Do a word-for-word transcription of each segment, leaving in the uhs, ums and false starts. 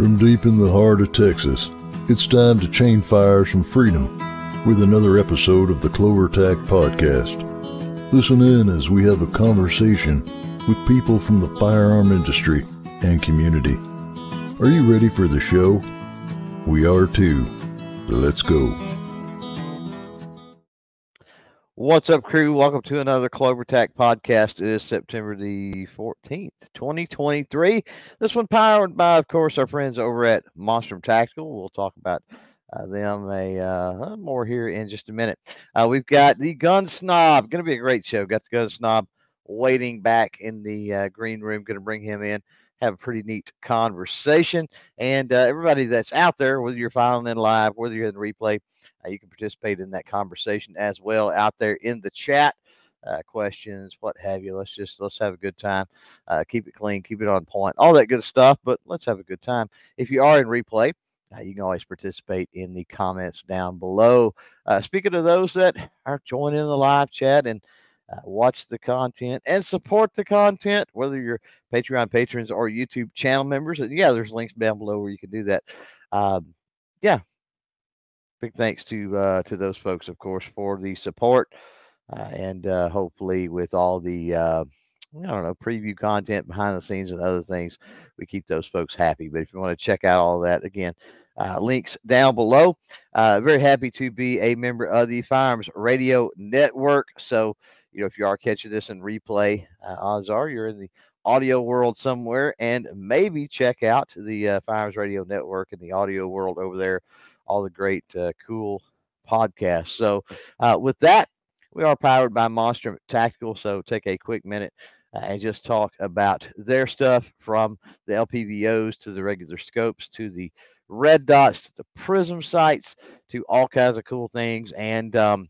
From deep in the heart of Texas, it's time to chain fires from freedom with another episode of the CloverTac Podcast. Listen in as we have a conversation with people from the firearm industry and community. Are you ready for the show? We are too. Let's go. What's up, crew? Welcome to another CloverTac Podcast. It is September the fourteenth, twenty twenty-three. This one powered by, of course, our friends over at Monstrum Tactical. We'll talk about uh, them a uh, more here in just a minute. Uh, we've got the Gun Snob. Going to be a great show. Got the Gun Snob waiting back in the uh, green room. Going to bring him in. Have a pretty neat conversation. And uh, everybody that's out there, whether you're filing in live, whether you're in replay, Uh, you can participate in that conversation as well out there in the chat, uh, questions, what have you. Let's just, let's have a good time. Uh, keep it clean, keep it on point, all that good stuff, but let's have a good time. If you are in replay, uh, you can always participate in the comments down below. Uh, speaking of those that are joining the live chat and uh, watch the content and support the content, whether you're Patreon patrons or YouTube channel members, and yeah, there's links down below where you can do that. Um, yeah. Big thanks to uh, to those folks, of course, for the support, uh, and uh, hopefully with all the, uh, I don't know, preview content, behind the scenes, and other things, we keep those folks happy. But if you want to check out all that, again, uh, links down below. Uh, very happy to be a member of the Firearms Radio Network. So, you know, if you are catching this in replay, uh, odds are you're in the audio world somewhere, and maybe check out the uh, Firearms Radio Network and the audio world over there. All the great, uh, cool podcasts. So uh, with that, we are powered by Monstrum Tactical. So take a quick minute uh, and just talk about their stuff, from the L P V Os to the regular scopes to the red dots to the prism sights to all kinds of cool things. And um,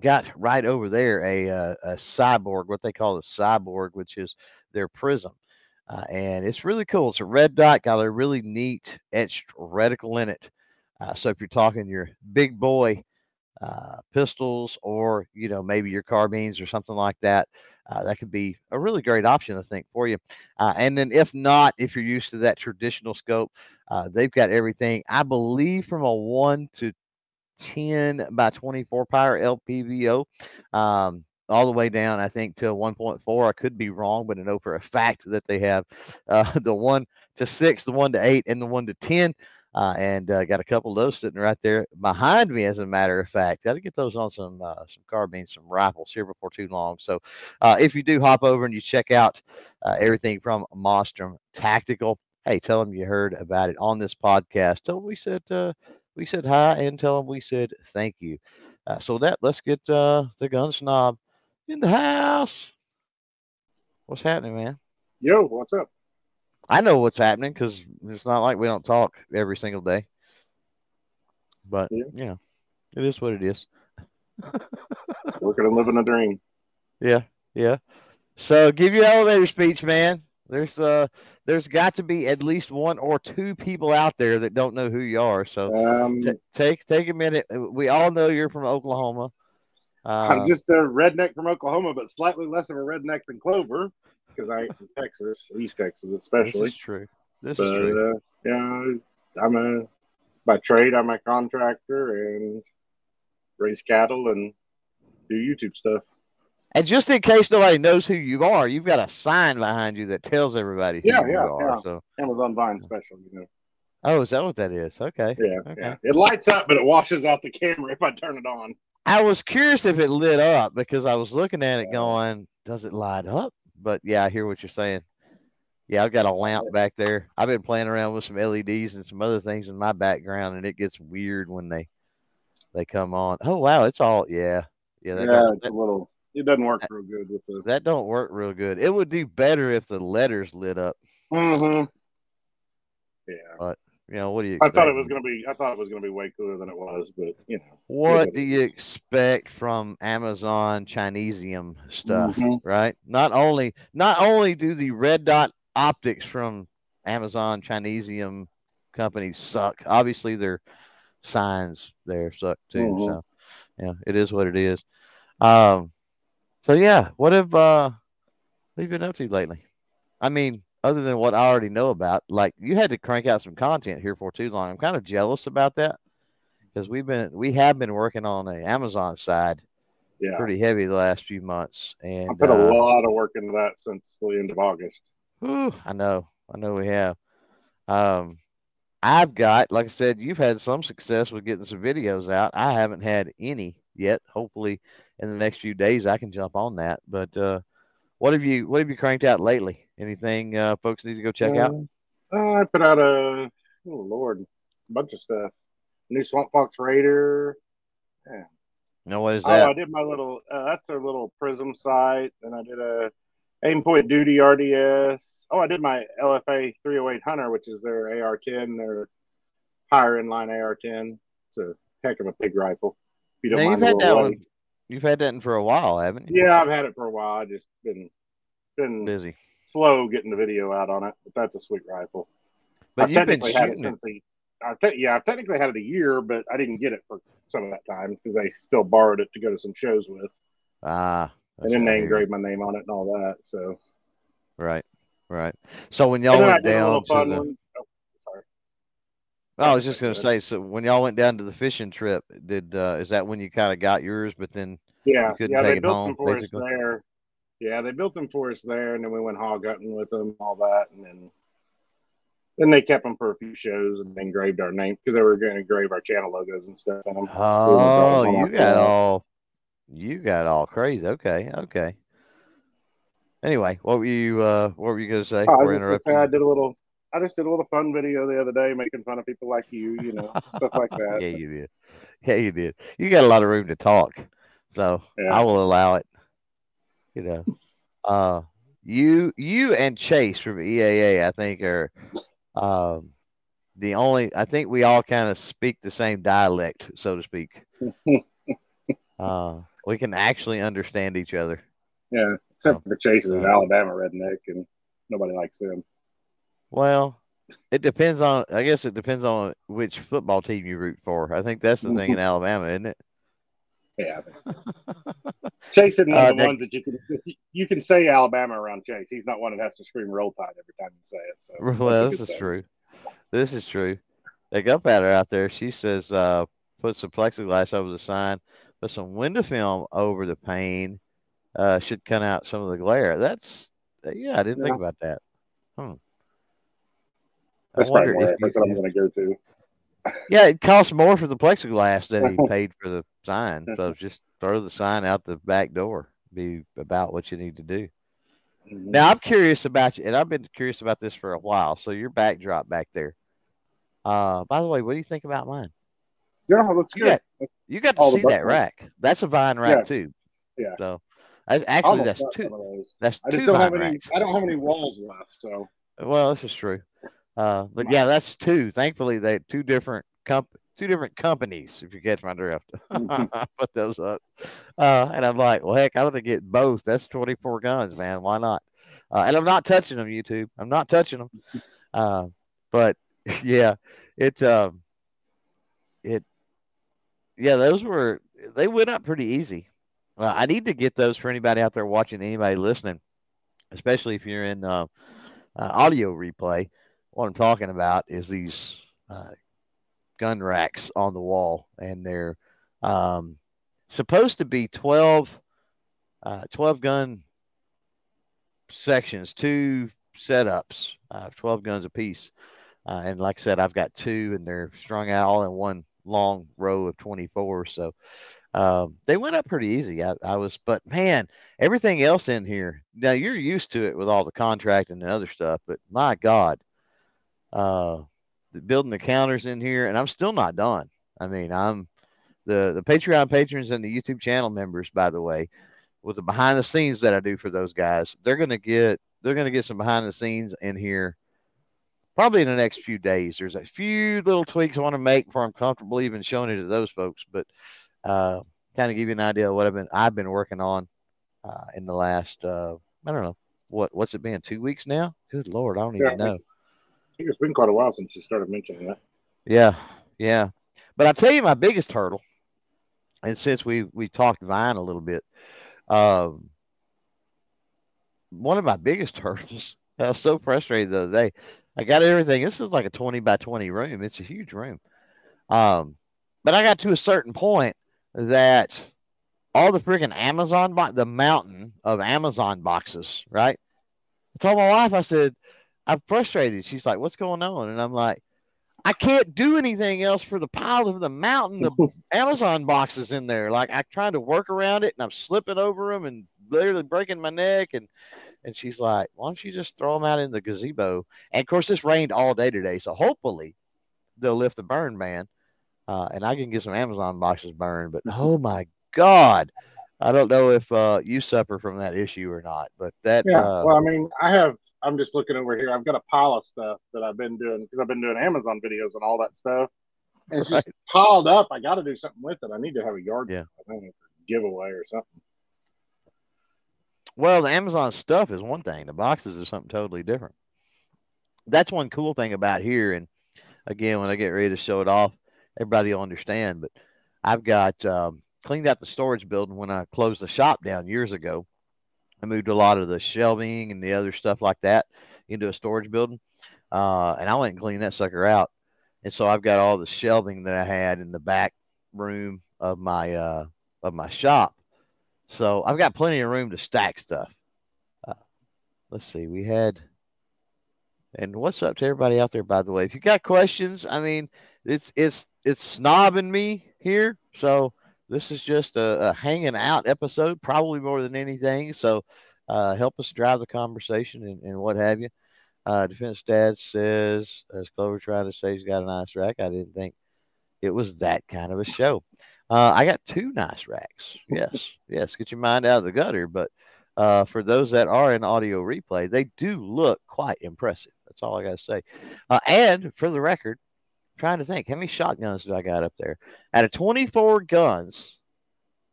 got right over there a, a, a cyborg, what they call the cyborg, which is their prism. Uh, and it's really cool. It's a red dot, got a really neat etched reticle in it. Uh, so if you're talking your big boy uh, pistols, or, you know, maybe your carbines or something like that, uh, that could be a really great option, I think, for you. Uh, and then if not, if you're used to that traditional scope, uh, they've got everything, I believe, from a one to ten by twenty-four power L P V O, um, all the way down, I think, to one point four. I could be wrong, but I know for a fact that they have uh, the one to six, the one to eight, and the one to ten. Uh, and uh, got a couple of those sitting right there behind me, as a matter of fact. Got to get those on some uh, some carbines, some rifles here before too long. So uh, if you do hop over and you check out uh, everything from Monstrum Tactical, hey, tell them you heard about it on this podcast. Tell them we said uh, we said hi, and tell them we said thank you. Uh, so that, let's get uh, the Gun Snob in the house. What's happening, man? Yo, what's up? I know what's happening, because it's not like we don't talk every single day. But, yeah. You know, it is what it is. Working and living a dream. Yeah, yeah. So, give your elevator speech, man. There's uh, there's got to be at least one or two people out there that don't know who you are. So, um, t- take take a minute. We all know you're from Oklahoma. Uh, I'm just a redneck from Oklahoma, but slightly less of a redneck than Clover. Because I in Texas, East Texas especially. This is true. This but, is true. Uh, yeah, I'm a by trade. I'm a contractor and raise cattle and do YouTube stuff. And just in case nobody knows who you are, you've got a sign behind you that tells everybody who yeah, you yeah, are. Yeah. So Amazon Vine special, you know. Oh, is that what that is? Okay. Yeah, okay. Yeah. It lights up, but it washes out the camera if I turn it on. I was curious if it lit up, because I was looking at it going, "Does it light up?" But, yeah, I hear what you're saying. Yeah, I've got a lamp back there. I've been playing around with some L E Ds and some other things in my background, and it gets weird when they they come on. Oh, wow, it's all, yeah. Yeah, that yeah it's that, a little, it doesn't work that, real good. with the That don't work real good. It would do better if the letters lit up. Mm-hmm. Yeah. But, you know, what do you expect? I thought it was going to be, I thought it was going to be way cooler than it was, but, you know. What do you expect from Amazon Chinesium stuff, mm-hmm. right? Not only, not only do the red dot optics from Amazon Chinesium companies suck, obviously their signs there suck too. Mm-hmm. So, yeah, it is what it is. Um, so yeah, what have, uh, what have you been up to lately? I mean, other than what I already know about. Like, you had to crank out some content here for too long. I'm kind of jealous about that because we've been we have been working on the Amazon side yeah. pretty heavy the last few months. And I put uh, a lot of work into that since the end of August. Whew, I know, I know we have. Um, I've got, like I said, you've had some success with getting some videos out. I haven't had any yet. Hopefully, in the next few days, I can jump on that. But uh, what have you, what have you cranked out lately? Anything uh, folks need to go check uh, out? I put out a oh lord, a bunch of stuff. New Swamp Fox Raider. Yeah. No, what is that? Oh, I did my little. Uh, that's our little Prism site, and I did a Aimpoint Duty R D S. Oh, I did my L F A three oh eight Hunter, which is their A R ten, their higher end line A R ten. It's a heck of a big rifle. If you don't now, mind you've had that one. You've had that for a while, haven't you? Yeah, I've had it for a while. I've just been been busy, slow getting the video out on it. But that's a sweet rifle. But I've you've been shooting had it since the, I've te- yeah, I've technically had it a year, but I didn't get it for some of that time because they still borrowed it to go to some shows with. Ah. And then they engraved my name on it and all that. So, right, right. So when y'all went down to the, one. Oh, sorry. Oh, I was just gonna say. So when y'all went down to the fishing trip, did uh, is that when you kind of got yours? But then yeah, you couldn't yeah, take they it built home, them for basically? us there. Yeah, they built them for us there, and then we went hog hunting with them, all that, and then then they kept them for a few shows and engraved our name because they were going to engrave our channel logos and stuff on them. Oh, we you got channel. all. You got all crazy. Okay, okay. Anyway, what were you? Uh, what were you going to say? Oh, I, was just say I did a little. I just did a little fun video the other day, making fun of people like you. You know, stuff like that. Yeah, you did. Yeah, you did. You got a lot of room to talk, so yeah. I will allow it. You know, uh, you you and Chase from E A A, I think, are um, the only. I think we all kind of speak the same dialect, so to speak. uh We can actually understand each other. Yeah, except um, for Chase is an Alabama redneck, and nobody likes them. Well, it depends on, I guess it depends on which football team you root for. I think that's the thing in Alabama, isn't it? Yeah. Chase isn't one uh, of the Nick, ones that you can, you can say Alabama around Chase. He's not one that has to scream Roll Tide every time you say it. So well, this is thing. true. This is true. They go pat her out there. She says, uh, put some plexiglass over the sign. But some window film over the pane uh, should cut out some of the glare. That's, yeah, I didn't yeah. think about that. Hmm. That's probably where I'm going to go to. Yeah, it costs more for the plexiglass than he paid for the sign. So just throw the sign out the back door. Be about what you need to do. Mm-hmm. Now, I'm curious about you, and I've been curious about this for a while. So your backdrop back there. Uh, by the way, what do you think about mine? Yeah, it looks you good. Got, you got to all see that rack. That's a vine rack yeah. too. Yeah. So that's, actually, that's two. That's I two don't vine have any, racks. I don't have any walls left. So. Well, this is true. Uh, but wow. yeah, that's two. Thankfully, they two different comp two different companies. If you catch my drift, I put those up, uh, and I'm like, well, heck, I'm gonna get both. That's twenty-four guns, man. Why not? Uh, and I'm not touching them, YouTube. I'm not touching them. Uh, but yeah, it's um, it. Yeah, those were, they went up pretty easy. Uh, I need to get those for anybody out there watching, anybody listening, especially if you're in uh, uh, audio replay. What I'm talking about is these uh, gun racks on the wall, and they're um, supposed to be twelve, uh, twelve gun sections, two setups, uh, twelve guns apiece. Uh, and like I said, I've got two, and they're strung out all in one long row of twenty-four, so um they went up pretty easy. I, I was but man, everything else in here now, you're used to it with all the contract and the other stuff, but my god, uh the, building the counters in here, and I'm still not done. I mean, I'm the the Patreon patrons and the YouTube channel members, by the way, with the behind the scenes that I do for those guys, they're gonna get they're gonna get some behind the scenes in here probably in the next few days. There's a few little tweaks I want to make before I'm comfortable even showing it to those folks, but uh, kind of give you an idea of what I've been I've been working on uh, in the last uh, I don't know what what's it been two weeks now. Good lord, I don't yeah, even know. I think it's been quite a while since you started mentioning that. Yeah, yeah. But I tell you, my biggest hurdle, and since we we talked Vine a little bit, um, one of my biggest hurdles I was so frustrated the other day. I got everything. This is like a twenty by twenty room. It's a huge room. Um, but I got to a certain point that all the freaking Amazon, bo- the mountain of Amazon boxes, right? I told my wife, I said, I'm frustrated. She's like, what's going on? And I'm like, I can't do anything else for the pile of the mountain of Amazon boxes in there. Like, I'm trying to work around it, and I'm slipping over them and literally breaking my neck. And, and she's like, why don't you just throw them out in the gazebo? And, of course, this rained all day today, so hopefully they'll lift the burn ban, uh, and I can get some Amazon boxes burned. But, oh, my God. I don't know if uh, you suffer from that issue or not, but that. Yeah, uh, well, I mean, I have. I'm just looking over here. I've got a pile of stuff that I've been doing because I've been doing Amazon videos and all that stuff, and it's right. just piled up. I got to do something with it. I need to have a yard yeah. giveaway or something. Well, the Amazon stuff is one thing. The boxes is something totally different. That's one cool thing about here. And again, when I get ready to show it off, everybody will understand. But I've got. Um, cleaned out the storage building when I closed the shop down years ago. I moved a lot of the shelving and the other stuff like that into a storage building. Uh, and I went and cleaned that sucker out. And so I've got all the shelving that I had in the back room of my, uh, of my shop. So I've got plenty of room to stack stuff. Uh, let's see, we had, and what's up to everybody out there, by the way, if you got questions, I mean, it's, it's, it's snobbing me here. So, this is just a, a hanging out episode, probably more than anything. So uh, help us drive the conversation and, and what have you. Uh, Defense Dad says, as Clover tried to say, he's got a nice rack. I didn't think it was that kind of a show. Uh, I got two nice racks. Yes, yes. Get your mind out of the gutter. But uh, for those that are in audio replay, they do look quite impressive. That's all I got to say. Uh, and for the record, trying to think, how many shotguns do I got up there? Out of twenty-four guns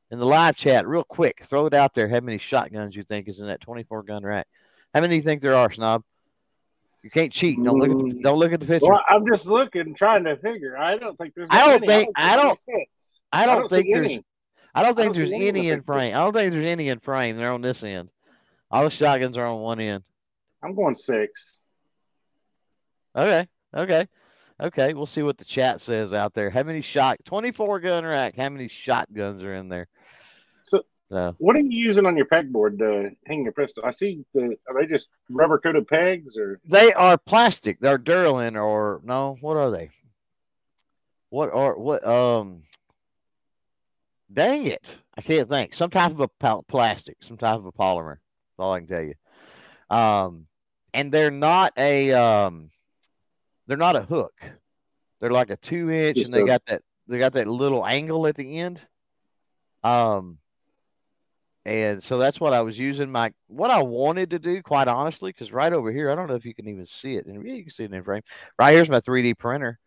in the live chat, real quick, throw it out there. How many shotguns you think is in that twenty-four gun rack? How many do you think there are, Snob? You can't cheat. Don't look at the, don't look at the picture. Well, I'm just looking, trying to figure. I don't think there's. I don't many. think. I don't. I don't, I don't think there's. Any. I don't think I don't there's any, any in frame. I don't think there's any in frame. They're on this end. All the shotguns are on one end. I'm going six. Okay. Okay. Okay, we'll see what the chat says out there. How many shot twenty-four gun rack? How many shotguns are in there? So, so. What are you using on your pegboard to hang your pistol? I see the are they just rubber coated pegs or they are plastic? They're Duralin or no? What are they? What are what? Um, dang it, I can't think. Some type of a plastic, some type of a polymer. That's all I can tell you. Um, and they're not a um. They're not a hook. They're like a two inch, and they got that they got that little angle at the end. Um, and so that's what I was using. My what I wanted to do, quite honestly, because right over here, I don't know if you can even see it, and yeah, you can see it in frame. Right here's my three D printer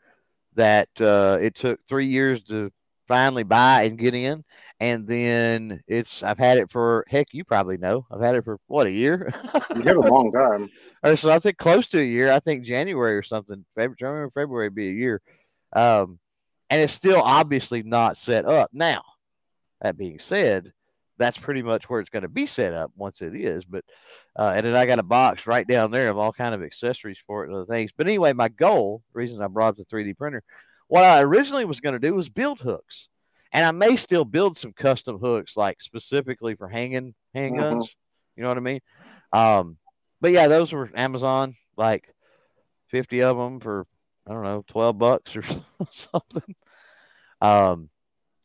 that uh, it took three years to finally buy and get in, and then it's I've had it for heck, you probably know I've had it for what a year. You had a long time. Or so I think close to a year. I think January or something. February, February would be a year. Um, and it's still obviously not set up. Now, that being said, that's pretty much where it's going to be set up once it is. But uh, and then I got a box right down there of all kind of accessories for it and other things. But anyway, my goal, the reason I brought up the three D printer, what I originally was going to do was build hooks. And I may still build some custom hooks, like specifically for hanging handguns. Mm-hmm. You know what I mean? Um, But yeah, those were Amazon, like fifty of them for, I don't know, twelve bucks or something. Um,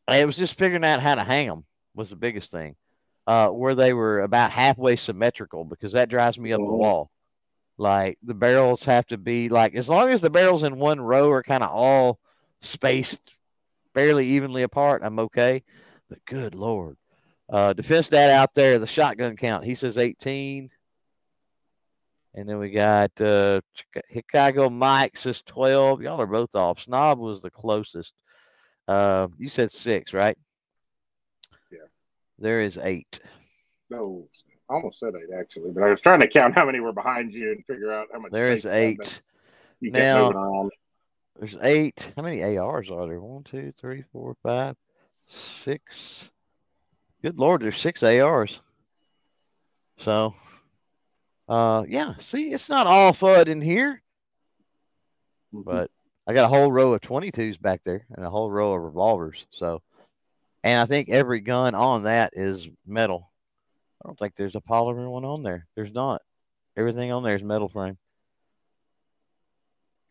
and it was just figuring out how to hang them was the biggest thing, uh, where they were about halfway symmetrical, because that drives me up the wall. Like the barrels have to be like, as long as the barrels in one row are kind of all spaced fairly evenly apart, I'm okay. But good Lord. Uh, Defense Dad out there, the shotgun count, he says eighteen. And then we got uh, Chicago Mike says twelve. Y'all are both off. Snob was the closest. Uh, you said six, right? Yeah. There is eight. No, I almost said eight, actually. But I was trying to count how many were behind you and figure out how much. There is eight. You now, on. There's eight. How many A Rs are there? One, two, three, four, five, six. Good Lord, there's six A Rs. So... uh, yeah, see, it's not all F U D in here. Mm-hmm. But I got a whole row of twenty-twos back there and a whole row of revolvers. So, and I think every gun on that is metal. I don't think there's a polymer one on there. There's not. Everything on there is metal frame.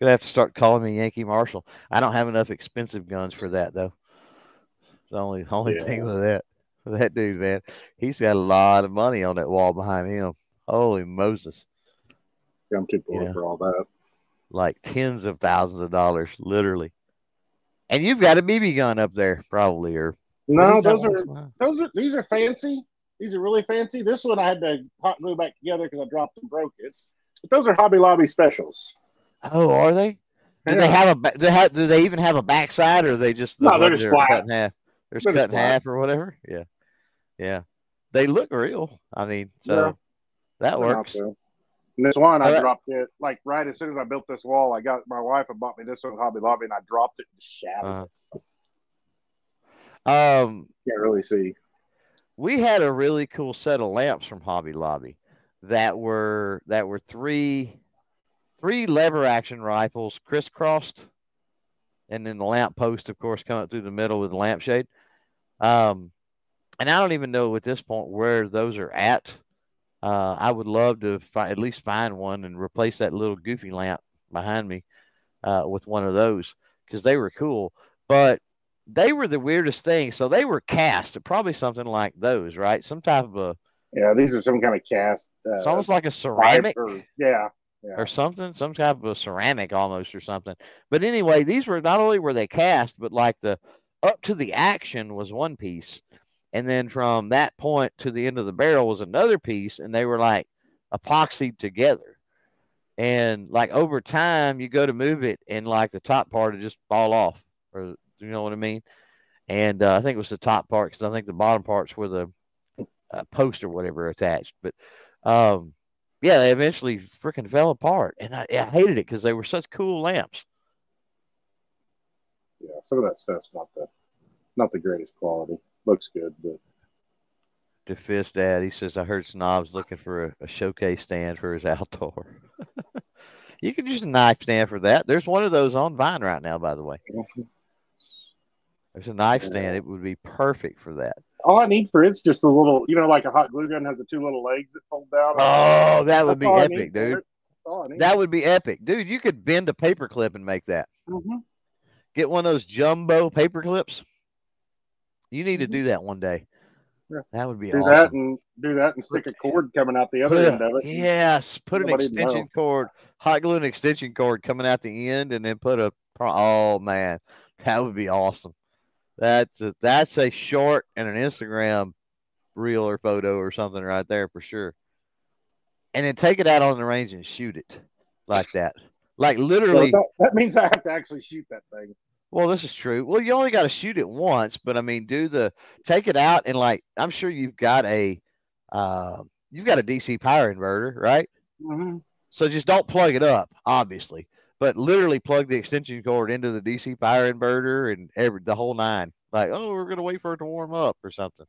Gonna have to start calling me Yankee Marshal. I don't have enough expensive guns for that though. It's the only only yeah. thing with that. That dude, man, he's got a lot of money on that wall behind him. Holy Moses! I'm too poor yeah. for all that. Like tens of thousands of dollars, literally. And you've got a B B gun up there, probably. Or no, those are mine. those are these are fancy. These are really fancy. This one I had to hot glue back together because I dropped and broke it. But those are Hobby Lobby specials. Oh, are they? Do yeah. they have a? Do they, have, do they even have a backside, or are they just the no? They're just flat. Cut in half. They're, they're cut in flat. half or whatever. Yeah. Yeah, they look real. I mean, so yeah, that works. And this one, I uh, dropped it like right as soon as I built this wall. I got my wife and bought me this one at Hobby Lobby, and I dropped it and shattered it. Uh, um, can't really see. We had a really cool set of lamps from Hobby Lobby that were that were three three lever action rifles crisscrossed, and then the lamp post, of course, coming through the middle with the lampshade. Um. And I don't even know at this point where those are at. Uh, I would love to fi- at least find one and replace that little goofy lamp behind me uh, with one of those because they were cool. But they were the weirdest thing. So they were cast, probably something like those, right? Some type of a... Yeah, these are some kind of cast. Uh, it's almost like a ceramic. Or, yeah, yeah. Or something, some type of a ceramic almost or something. But anyway, these were not only were they cast, but like the up to the action was one piece. And then from that point to the end of the barrel was another piece, and they were like epoxied together. And like over time, you go to move it, and like the top part would just fall off, or you know what I mean? And uh, I think it was the top part because I think the bottom part's where the uh, post or whatever attached. But um, yeah, they eventually freaking fell apart, and I, I hated it because they were such cool lamps. Yeah, some of that stuff's not the not the greatest quality. Looks good, but to Fist Dad, he says, I heard Snob's looking for a, a showcase stand for his outdoor. You can use a knife stand for that. There's one of those on Vine right now, by the way. There's a knife yeah. stand. It would be perfect for that. All I need for it's just a little, you know, like a hot glue gun has the two little legs that fold down. Oh, that would That's be epic, dude. That would be epic. Dude, you could bend a paper clip and make that. Mm-hmm. Get one of those jumbo paper clips. You need to do that one day. Yeah. That would be do awesome. That and do that and stick a cord coming out the other yeah. end of it. Yes, put Nobody an extension cord, hot glue an extension cord coming out the end, and then put a. Oh man, that would be awesome. That's a, that's a short and an Instagram reel or photo or something right there for sure. And then take it out on the range and shoot it like that, like literally. So that, that means I have to actually shoot that thing. Well, this is true. Well, you only got to shoot it once, but I mean, do the take it out and like I'm sure you've got a uh, you've got a D C power inverter, right? Mm-hmm. So just don't plug it up, obviously, but literally plug the extension cord into the D C power inverter and every the whole nine. Like, oh, we're gonna wait for it to warm up or something,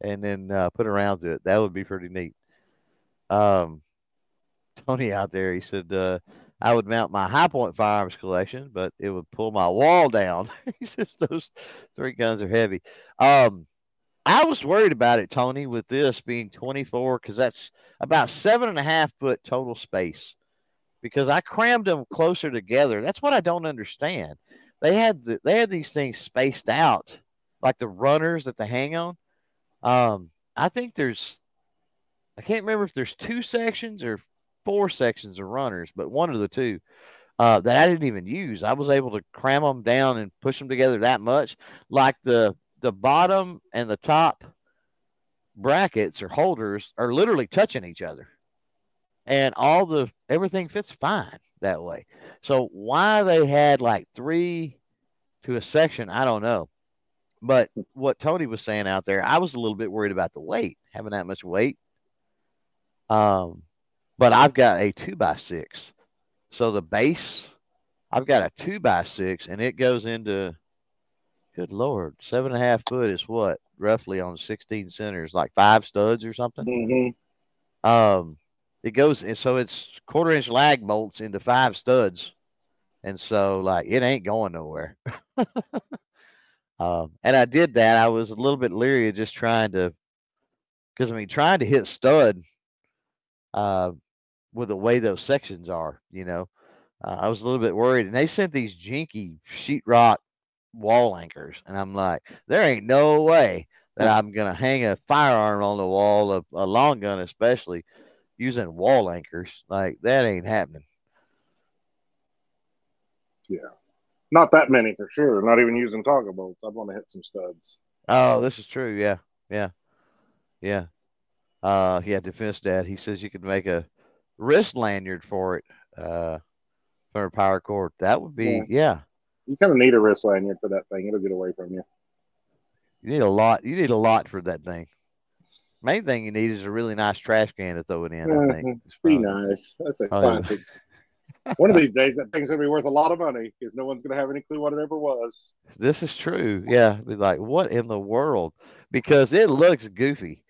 and then uh, put around to it. That would be pretty neat. Um, Tony out there, he said. Uh, I would mount my High Point firearms collection, but it would pull my wall down. He says those three guns are heavy. Um, I was worried about it, Tony, with this being twenty-four, because that's about seven and a half foot total space because I crammed them closer together. That's what I don't understand. They had the, they had these things spaced out, like the runners that they hang on. Um, I think there's, I can't remember if there's two sections or four sections of runners, but one of the two uh, that I didn't even use. I was able to cram them down and push them together that much. Like the the bottom and the top brackets or holders are literally touching each other, and all the everything fits fine that way. So why they had like three to a section, I don't know. But what Tony was saying out there, I was a little bit worried about the weight, having that much weight. Um. But I've got a two by six. So the base, I've got a two by six and it goes into, good Lord, seven and a half foot is what roughly on sixteen centers, like five studs or something. Mm-hmm. Um, it goes, and so it's quarter inch lag bolts into five studs. And so like, it ain't going nowhere. um, and I did that. I was a little bit leery of just trying to, cause I mean, trying to hit stud, uh, with the way those sections are, you know, uh, I was a little bit worried, and they sent these jinky sheetrock wall anchors. And I'm like, there ain't no way that I'm going to hang a firearm on the wall, a, a long gun, especially using wall anchors. Like, that ain't happening. Yeah. Not that many for sure. Not even using toggle bolts. I want to hit some studs. Oh, this is true. Yeah. Yeah. Yeah. Uh, yeah. Defense Dad, he says you could make a wrist lanyard for it, uh, for a power cord. That would be, yeah. yeah. You kind of need a wrist lanyard for that thing. It'll get away from you. You need a lot. You need a lot for that thing. Main thing you need is a really nice trash can to throw it in. Uh, I think. Be nice. That's a classic. One of these days, that thing's gonna be worth a lot of money because no one's gonna have any clue what it ever was. This is true. Yeah, be like, what in the world? Because it looks goofy.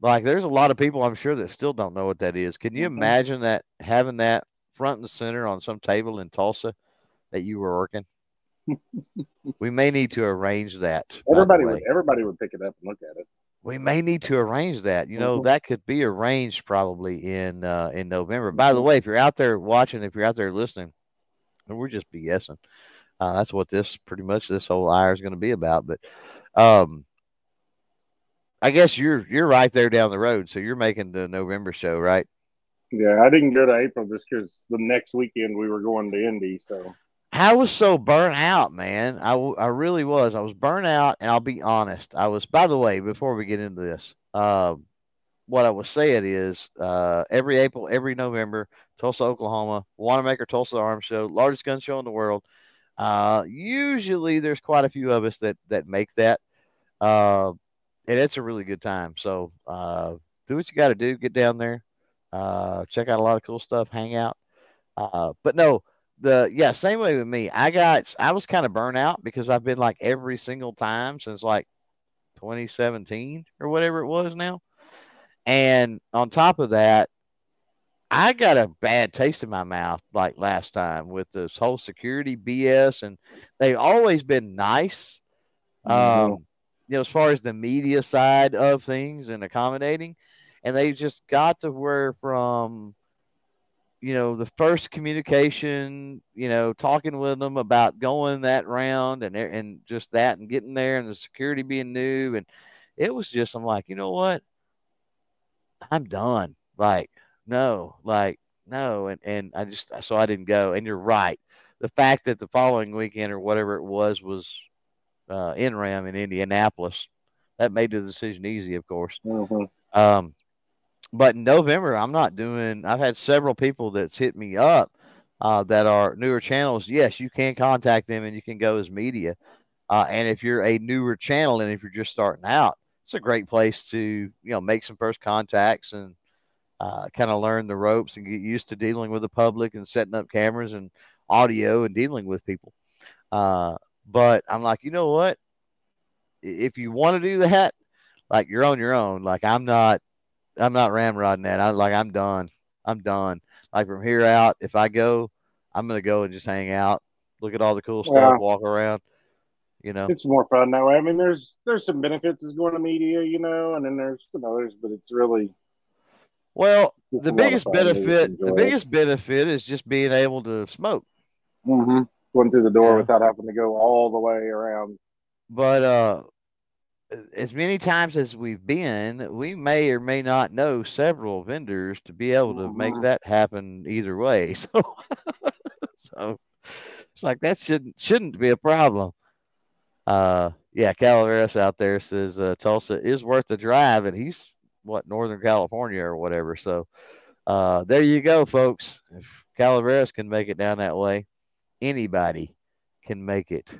Like, there's a lot of people, I'm sure, that still don't know what that is. Can you mm-hmm. imagine that, having that front and center on some table in Tulsa that you were working? We may need to arrange that. Everybody would, everybody would pick it up and look at it. We may need to arrange that. You know, mm-hmm. that could be arranged probably in uh, in November. Mm-hmm. By the way, if you're out there watching, if you're out there listening, and we're just BSing, uh, that's what this pretty much this whole hour is going to be about. But um, I guess you're you're right there down the road, so you're making the November show, right? Yeah, I didn't go to April just because the next weekend we were going to Indy, so. I was so burnt out, man. I, I really was. I was burnt out, and I'll be honest. I was, by the way, before we get into this, uh, what I was saying is uh, every April, every November, Tulsa, Oklahoma, Wanamaker Tulsa Arms Show, largest gun show in the world. Uh, usually there's quite a few of us that, that make that, uh, and it's a really good time. So uh, do what you got to do. Get down there. Uh, check out a lot of cool stuff. Hang out. Uh, but, no. The yeah, same way with me. I got I was kind of burnt out because I've been like every single time since like twenty seventeen or whatever it was now. And on top of that, I got a bad taste in my mouth like last time with this whole security B S, and they've always been nice, mm-hmm. um, you know, as far as the media side of things and accommodating. And they just got to where from. You know, the first communication, you know, talking with them about going that round and and just that and getting there and the security being new. And it was just, I'm like, you know what? I'm done. Like, no, like, no. And, and I just, so I didn't go. And you're right. The fact that the following weekend or whatever it was, was uh, NRAM in Indianapolis, that made the decision easy, of course. Mm-hmm. Um, But in November, I'm not doing, I've had several people that's hit me up uh, that are newer channels. Yes, you can contact them and you can go as media. Uh, and if you're a newer channel and if you're just starting out, it's a great place to, you know, make some first contacts and uh, kind of learn the ropes and get used to dealing with the public and setting up cameras and audio and dealing with people. Uh, but I'm like, you know what? If you want to do that, like, you're on your own. Like, I'm not. I'm not ramrodding that. I like, I'm done. I'm done. Like, from here out, if I go, I'm going to go and just hang out, look at all the cool stuff, yeah. walk around, you know, it's more fun that way. I mean, there's, there's some benefits as going to media, you know, and then there's some others, but it's really, well, it's the biggest benefit, the biggest benefit is just being able to smoke. Mm-hmm. Going through the door yeah. without having to go all the way around. But, uh, as many times as we've been, we may or may not know several vendors to be able to mm-hmm. make that happen either way. So, so it's like, that shouldn't, shouldn't be a problem. Uh, yeah. Calaveras out there says, uh, Tulsa is worth the drive, and he's what, Northern California or whatever. So, uh, there you go, folks. If Calaveras can make it down that way, anybody can make it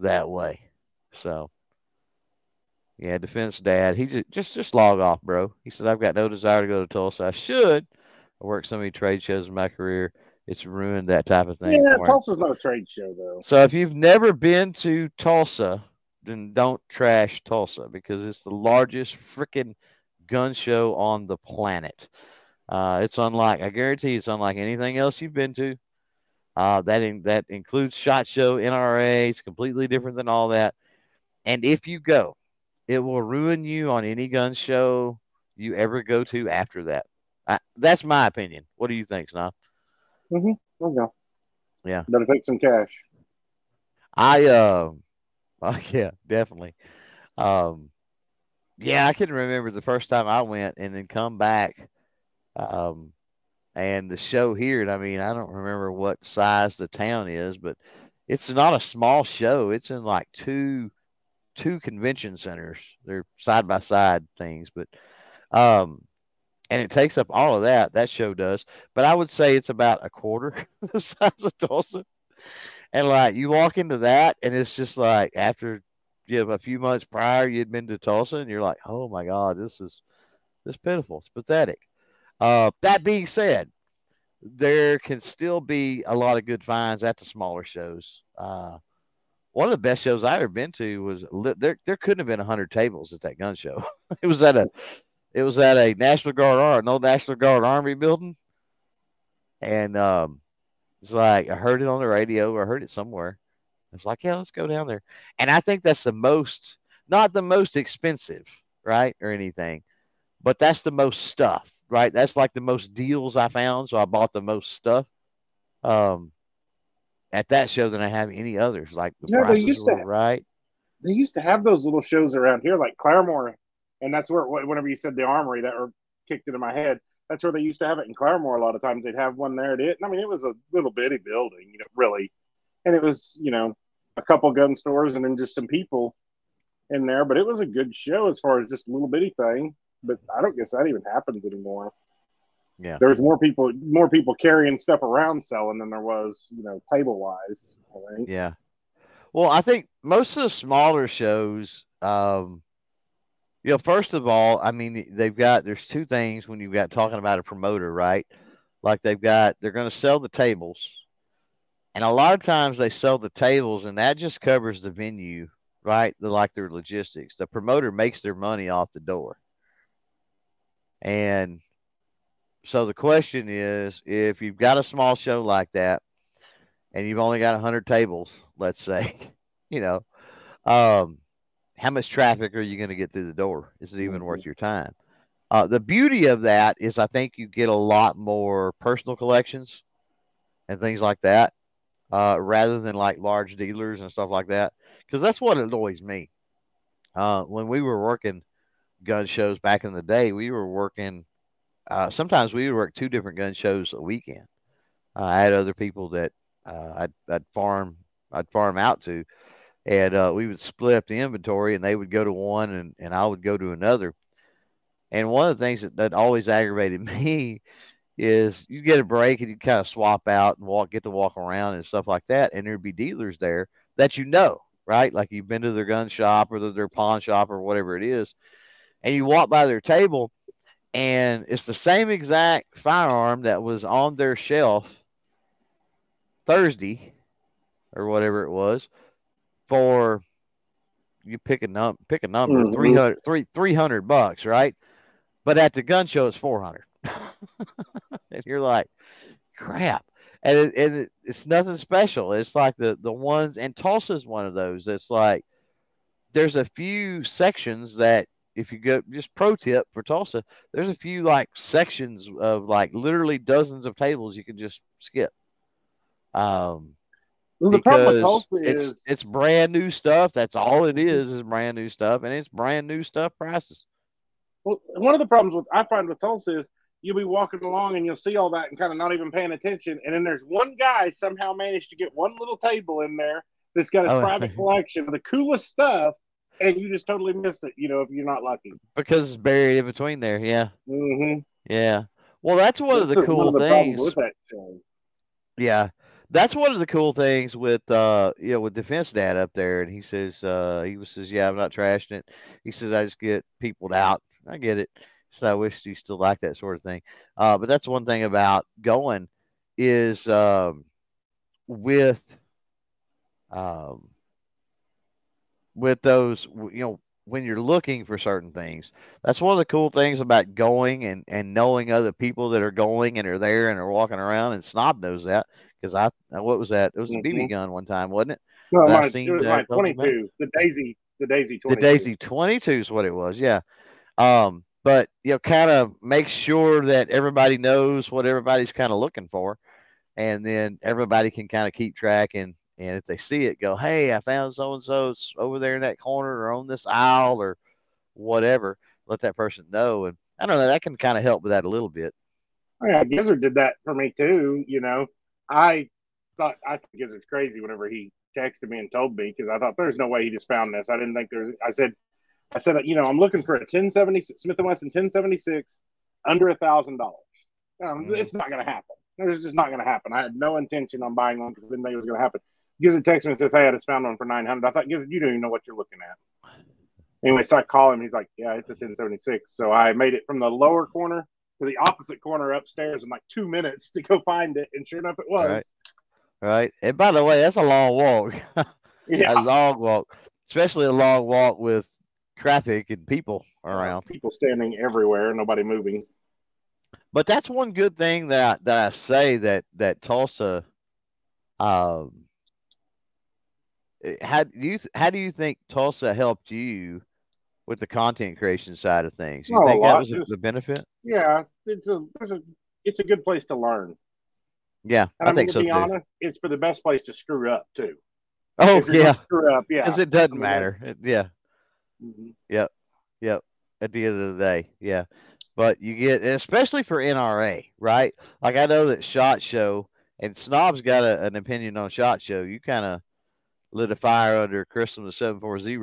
that way. So, yeah, Defense Dad, he just, just just log off, bro. He said, I've got no desire to go to Tulsa. I should. I worked so many trade shows in my career. It's ruined that type of thing. Yeah, Tulsa's not a trade show, though. So if you've never been to Tulsa, then don't trash Tulsa because it's the largest freaking gun show on the planet. Uh, it's unlike, I guarantee it's unlike anything else you've been to. Uh, that in, that includes SHOT Show, N R A. It's completely different than all that. And if you go, it will ruin you on any gun show you ever go to after that. I, that's my opinion. What do you think, Snob? Mm-hmm. There you go. Yeah. Better take some cash. I, uh, oh, yeah, definitely. Um, yeah, I can remember the first time I went and then come back. Um, and the show here, and I mean, I don't remember what size the town is, but it's not a small show. It's in like two, two convention centers. They're side by side things, but, um, and it takes up all of that. That show does, but I would say it's about a quarter the size of Tulsa. And like, you walk into that, and it's just like, after, you know, a few months prior, you'd been to Tulsa, and you're like, oh my God, this is, this is pitiful. It's pathetic. Uh, that being said, there can still be a lot of good finds at the smaller shows. Uh, one of the best shows I've ever been to was there. There couldn't have been a hundred tables at that gun show. It was at a, it was at a National Guard Ar- an old National Guard Army building, and um, it's like I heard it on the radio. I heard it somewhere. It's like, yeah, let's go down there. And I think that's the most, not the most expensive, right, or anything, but that's the most stuff. Right, that's like the most deals I found, so I bought the most stuff um, at that show than I have any others. Like the no, prices they used were to, right. They used to have those little shows around here, like Claremore, and that's where whenever you said the Armory, that or kicked into my head. That's where they used to have it in Claremore. A lot of times they'd have one there at it. And I mean, it was a little bitty building, you know, really, and it was you know a couple gun stores and then just some people in there. But it was a good show as far as just a little bitty thing. But I don't guess that even happens anymore. Yeah, there's more people, more people carrying stuff around selling than there was, you know, table wise. I think. Yeah. Well, I think most of the smaller shows, um, you know, first of all, I mean, they've got there's two things when you've got talking about a promoter, right? Like they've got they're going to sell the tables, and a lot of times they sell the tables, and that just covers the venue, right? The like their logistics. The promoter makes their money off the door. And so the question is, if you've got a small show like that and you've only got one hundred tables, let's say, you know, um, how much traffic are you going to get through the door? Is it even mm-hmm. worth your time? Uh, the beauty of that is I think you get a lot more personal collections and things like that uh, rather than like large dealers and stuff like that, because that's what annoys me. Uh, when we were working gun shows back in the day, we were working uh sometimes we would work two different gun shows a weekend. uh, I had other people that uh I'd, I'd farm I'd farm out to, and uh we would split up the inventory, and they would go to one and, and I would go to another. And one of the things that, that always aggravated me is you get a break and you kind of swap out and walk get to walk around and stuff like that, and there'd be dealers there that you know, right? Like you've been to their gun shop or their pawn shop or whatever it is. And you walk by their table, and it's the same exact firearm that was on their shelf Thursday or whatever it was for, you pick a, num- pick a number, mm-hmm. three hundred, three, three hundred bucks, right? But at the gun show, it's four hundred. And you're like, crap. And, it, and it, it's nothing special. It's like the, the ones, and Tulsa's one of those. It's like there's a few sections that, if you go, just pro tip for Tulsa, there's a few like sections of like literally dozens of tables you can just skip. Um, well, the problem with Tulsa it's, is it's brand new stuff. That's all it is, is brand new stuff, and it's brand new stuff prices. Well, one of the problems with I find with Tulsa is you'll be walking along and you'll see all that and kind of not even paying attention, and then there's one guy somehow managed to get one little table in there that's got a oh, private collection of the coolest stuff. And you just totally missed it, you know, if you're not lucky. Because it's buried in between there, yeah. Mm-hmm. Yeah. Well, that's one that's of the cool of the things. With that yeah. That's one of the cool things with, uh, you know, with Defense Dad up there. And he says, uh, he was says, yeah, I'm not trashing it. He says, I just get peopled out. I get it. So I wish you still like that sort of thing. Uh, but that's one thing about going is um, with um, – with those, you know, when you're looking for certain things. That's one of the cool things about going and, and knowing other people that are going and are there and are walking around. And Snob knows that, because I, what was that? It was mm-hmm. a B B gun one time, wasn't it? No, my, seen, it was my uh, twenty-two, the Daisy, the Daisy twenty-two. The Daisy twenty-two is what it was, yeah. Um, but, you know, kind of make sure that everybody knows what everybody's kind of looking for. And then everybody can kind of keep track, and, and if they see it, go, hey, I found so-and-so over there in that corner or on this aisle or whatever. Let that person know. And I don't know, that can kind of help with that a little bit. Yeah, Gizzard did that for me too, you know. I thought, I think Gizzard's crazy whenever he texted me and told me, because I thought there's no way he just found this. I didn't think there's, I said, I said, you know, I'm looking for a ten seventy-six, Smith and Wesson ten seventy-six under a thousand dollars. It's not going to happen. It's just not going to happen. I had no intention on buying one because I didn't think it was going to happen. Gizzard texts me and says, hey, I just found one for nine hundred. I thought, Gizzard, you don't even know what you're looking at. Anyway, so I call him. He's like, yeah, it's a ten seventy-six. So I made it from the lower corner to the opposite corner upstairs in like two minutes to go find it. And sure enough, it was. Right. Right. And by the way, that's a long walk. Yeah. A long walk, especially a long walk with traffic and people around. People standing everywhere, nobody moving. But that's one good thing that, that I say that, that Tulsa, um, how do you how do you think Tulsa helped you with the content creation side of things? You oh, think that was just, a benefit? Yeah, it's a, it's a it's a good place to learn. Yeah, and I, I mean, think so. To be honest, it's for the best place to screw up too. Oh yeah, screw up, yeah, because it doesn't I mean, matter. It, yeah, mm-hmm. yep, yep. At the end of the day, yeah. But you get, especially for N R A, right? Like I know that SHOT Show, and Snob's got a, an opinion on SHOT Show. You kind of lit a fire under Crystal the seven forty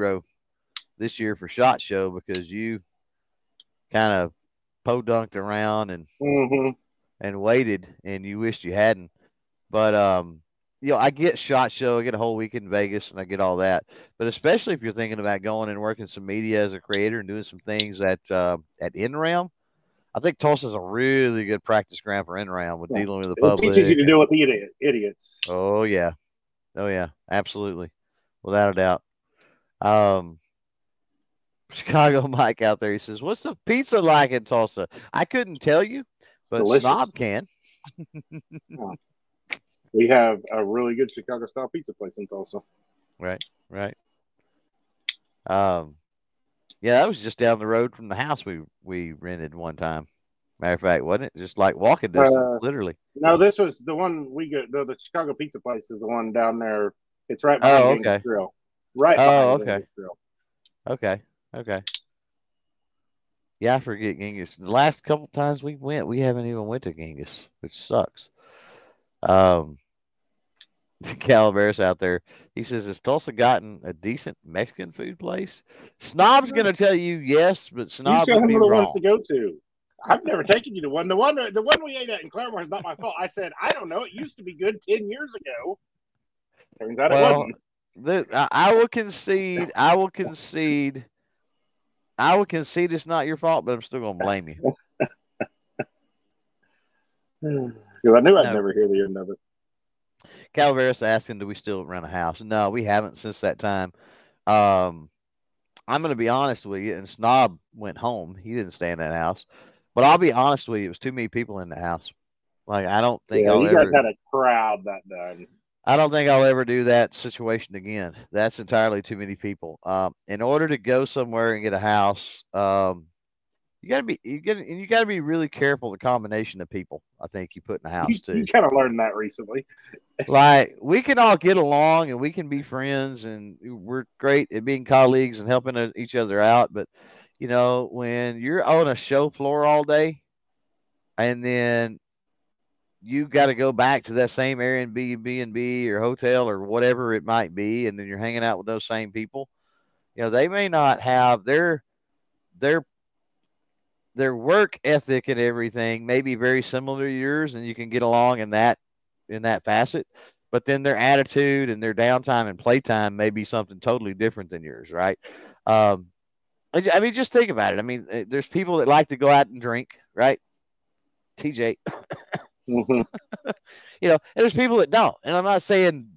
this year for SHOT Show because you kind of po-dunked around and mm-hmm. and waited, and you wished you hadn't. But, um, you know, I get SHOT Show. I get a whole week in Vegas, and I get all that. But especially if you're thinking about going and working some media as a creator and doing some things at uh, at NRAM, I think Tulsa's a really good practice ground for NRAM with yeah. dealing with the public. It teaches you to deal with the idiot, idiots. Oh, yeah. Oh, yeah. Absolutely. Without a doubt. Um, Chicago Mike out there, he says, what's the pizza like in Tulsa? I couldn't tell you, but delicious. Snob can. Yeah. We have a really good Chicago-style pizza place in Tulsa. Right, right. Um, yeah, that was just down the road from the house we, we rented one time. Matter of fact, wasn't it? Just like walking distance, uh, literally. No, this was the one we got. The, the Chicago Pizza Place is the one down there. It's right by oh, the okay. grill. Right oh, by the okay. grill. Okay. Okay. Yeah, I forget Genghis. The last couple times we went, we haven't even went to Genghis, which sucks. Um, Calaveras out there, he says, has Tulsa gotten a decent Mexican food place? Snob's going to tell you yes, but Snob would be wrong. Wants to go to. I've never taken you to one. The one the one we ate at in Claremore is not my fault. I said, I don't know. It used to be good ten years ago. Turns out well, it wasn't. The, I will concede. I will concede. I will concede it's not your fault, but I'm still going to blame you. Because I knew I'd no. never hear the end of it. Calvaris asking, do we still rent a house? No, we haven't since that time. Um, I'm going to be honest with you. And Snob went home. He didn't stay in that house. But I'll be honest with you, it was too many people in the house. Like, I don't think yeah, I'll you ever... You guys had a crowd that night. I don't think I'll ever do that situation again. That's entirely too many people. Um, in order to go somewhere and get a house, um, you got to be you get and you got to be really careful the combination of people I think you put in a house you, too. You kind of learned that recently. Like, we can all get along and we can be friends and we're great at being colleagues and helping each other out, but you know, when you're on a show floor all day and then you got to go back to that same Airbnb and B or hotel or whatever it might be, and then you're hanging out with those same people, you know, they may not have their, their, their work ethic and everything may be very similar to yours, and you can get along in that, in that facet, but then their attitude and their downtime and playtime may be something totally different than yours. Right. Um, I mean, just think about it. I mean, there's people that like to go out and drink, right? T J, mm-hmm. you know, and there's people that don't. And I'm not saying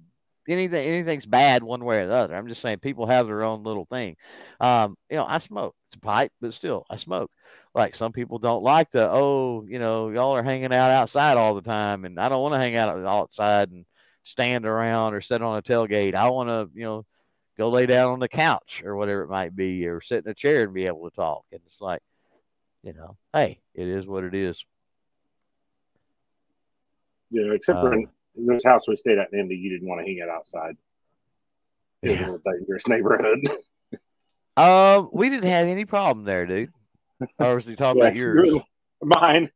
anything anything's bad one way or the other. I'm just saying people have their own little thing. Um, you know, I smoke. It's a pipe, but still, I smoke. Like, some people don't like the, oh, you know, y'all are hanging out outside all the time, and I don't want to hang out outside and stand around or sit on a tailgate. I want to, you know, go lay down on the couch or whatever it might be, or sit in a chair and be able to talk. And it's like, you know, hey, it is what it is. Yeah, except uh, for in this house we stayed at in Indy, you didn't want to hang out outside. It was yeah. a little dangerous neighborhood. Uh, we didn't have any problem there, dude. Or was he talking yeah, about yours? Mine.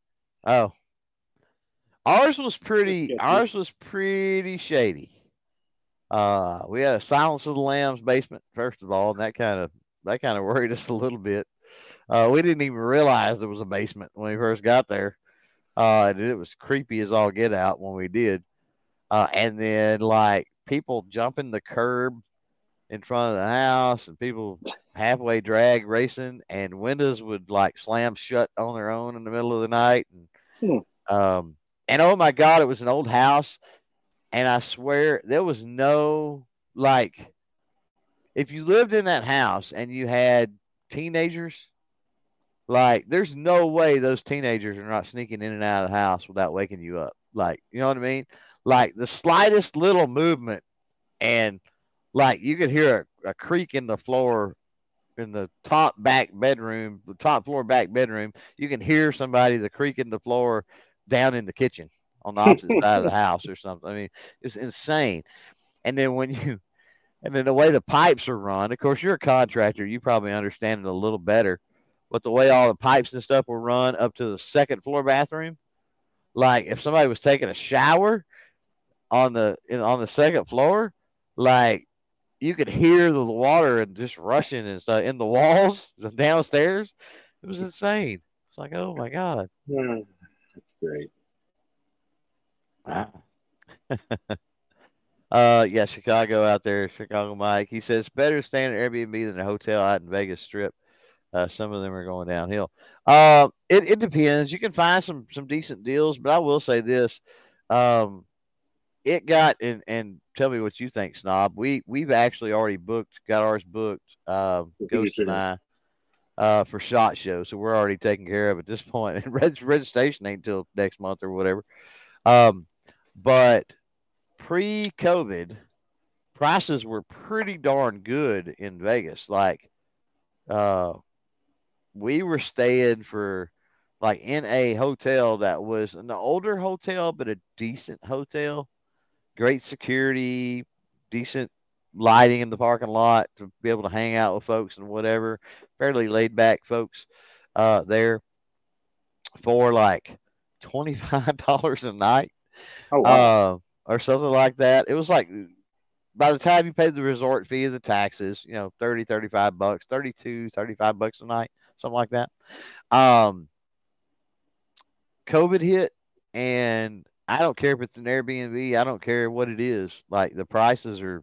Oh. Ours was pretty ours was pretty shady. Uh, we had a Silence of the Lambs basement, first of all, and that kind of that kind of worried us a little bit. Uh, we didn't even realize there was a basement when we first got there. Uh, and it was creepy as all get out when we did. Uh, and then, like, people jumping the curb in front of the house, and people halfway drag racing, and windows would, like, slam shut on their own in the middle of the night. And, hmm. um, and oh my God, it was an old house. And I swear there was no, like, if you lived in that house and you had teenagers, like, there's no way those teenagers are not sneaking in and out of the house without waking you up. Like, you know what I mean? Like, the slightest little movement, and like, you could hear a, a creak in the floor, in the top back bedroom, the top floor back bedroom. You can hear somebody, the creak in the floor down in the kitchen on the opposite side of the house or something. I mean, it's insane. And then when you, and then the way the pipes are run, of course, you're a contractor, you probably understand it a little better, but the way all the pipes and stuff were run up to the second floor bathroom, like, if somebody was taking a shower on the, in, on the second floor, like, you could hear the water and just rushing and stuff in the walls downstairs. It was insane. It's like, oh my God. Yeah, that's great. Wow. uh, yeah, Chicago out there, Chicago Mike. He says, better staying at Airbnb than a hotel out in Vegas Strip. Uh, some of them are going downhill. Uh, it, it depends. You can find some, some decent deals, but I will say this. Um, It got, and, and tell me what you think, Snob. We, we've actually already booked, got ours booked, uh, Ghost and I, uh, for SHOT Show. So we're already taken care of at this point. And Red, registration ain't till next month or whatever. Um, but pre-COVID, prices were pretty darn good in Vegas. Like, uh, we were staying for, like, in a hotel that was an older hotel, but a decent hotel. Great security, decent lighting in the parking lot to be able to hang out with folks and whatever. Fairly laid back folks uh, there for like twenty-five dollars a night oh, wow. uh, or something like that. It was like, by the time you paid the resort fee, the taxes, you know, thirty, thirty-five bucks, thirty-two, thirty-five bucks a night, something like that. Um, COVID hit, and I don't care if it's an Airbnb. I don't care what it is. Like, the prices are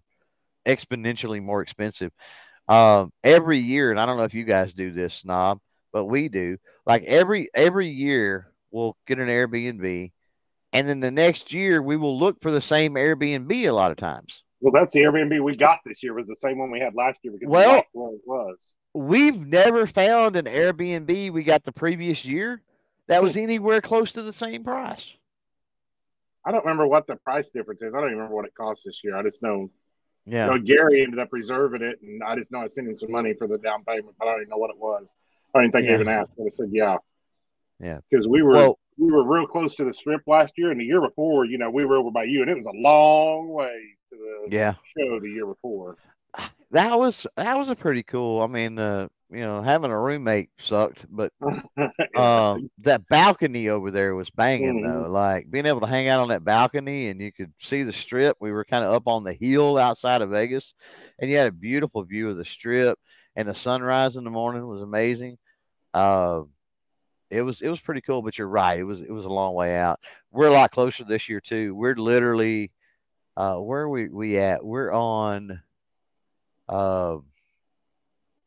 exponentially more expensive um, every year. And I don't know if you guys do this, Snob, but we do. Like, every every year we'll get an Airbnb, and then the next year we will look for the same Airbnb a lot of times. Well, that's the Airbnb we got this year was the same one we had last year. Well, it was. We've never found an Airbnb we got the previous year that was anywhere close to the same price. I don't remember what the price difference is. I don't even remember what it cost this year. I just know, yeah. You know, Gary ended up reserving it, and I just know I sent him some money for the down payment, but I don't even know what it was. I didn't think yeah. he even asked, but I said, yeah. Yeah. Because we were well, we were real close to the Strip last year, and the year before, you know, we were over by you, and it was a long way to the yeah. show the year before. That was that was a pretty cool. I mean, uh, you know, having a roommate sucked, but um, that balcony over there was banging mm-hmm. though. Like, being able to hang out on that balcony and you could see the Strip. We were kind of up on the hill outside of Vegas, and you had a beautiful view of the Strip, and the sunrise in the morning was amazing. Uh, it was it was pretty cool. But you're right, it was it was a long way out. We're a lot closer this year too. We're literally, uh, where are we we at? We're on. Uh,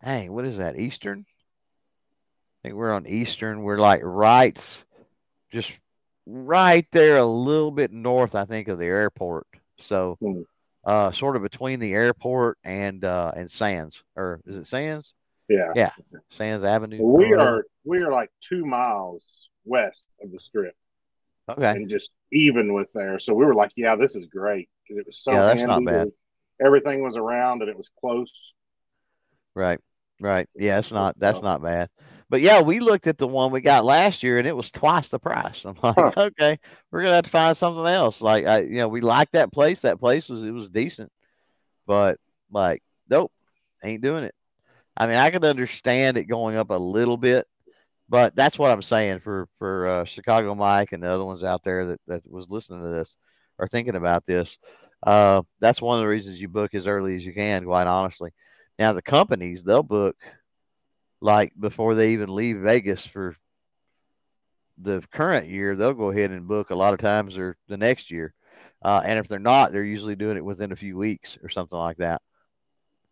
dang, what is that? Eastern? I think we're on Eastern. We're like right, just right there a little bit north, I think, of the airport. So uh, sort of between the airport and uh, and Sands, or is it Sands? Yeah, yeah, Sands Avenue. Well, we are we are like two miles west of the Strip. Okay, and just even with there, so we were like, yeah, this is great because it was so yeah, that's handy. Not bad. Everything was around and it was close. Right, right. Yeah, it's not. That's not bad. But yeah, we looked at the one we got last year and it was twice the price. I'm like, huh. okay, we're gonna have to find something else. Like, I, you know, we liked that place. That place was it was decent, but like, nope, ain't doing it. I mean, I could understand it going up a little bit, but that's what I'm saying for for uh, Chicago Mike and the other ones out there that, that was listening to this or thinking about this. Uh, that's one of the reasons you book as early as you can, quite honestly. Now the companies, they'll book like before they even leave Vegas for the current year. They'll go ahead and book a lot of times or the next year. Uh, and if they're not, they're usually doing it within a few weeks or something like that.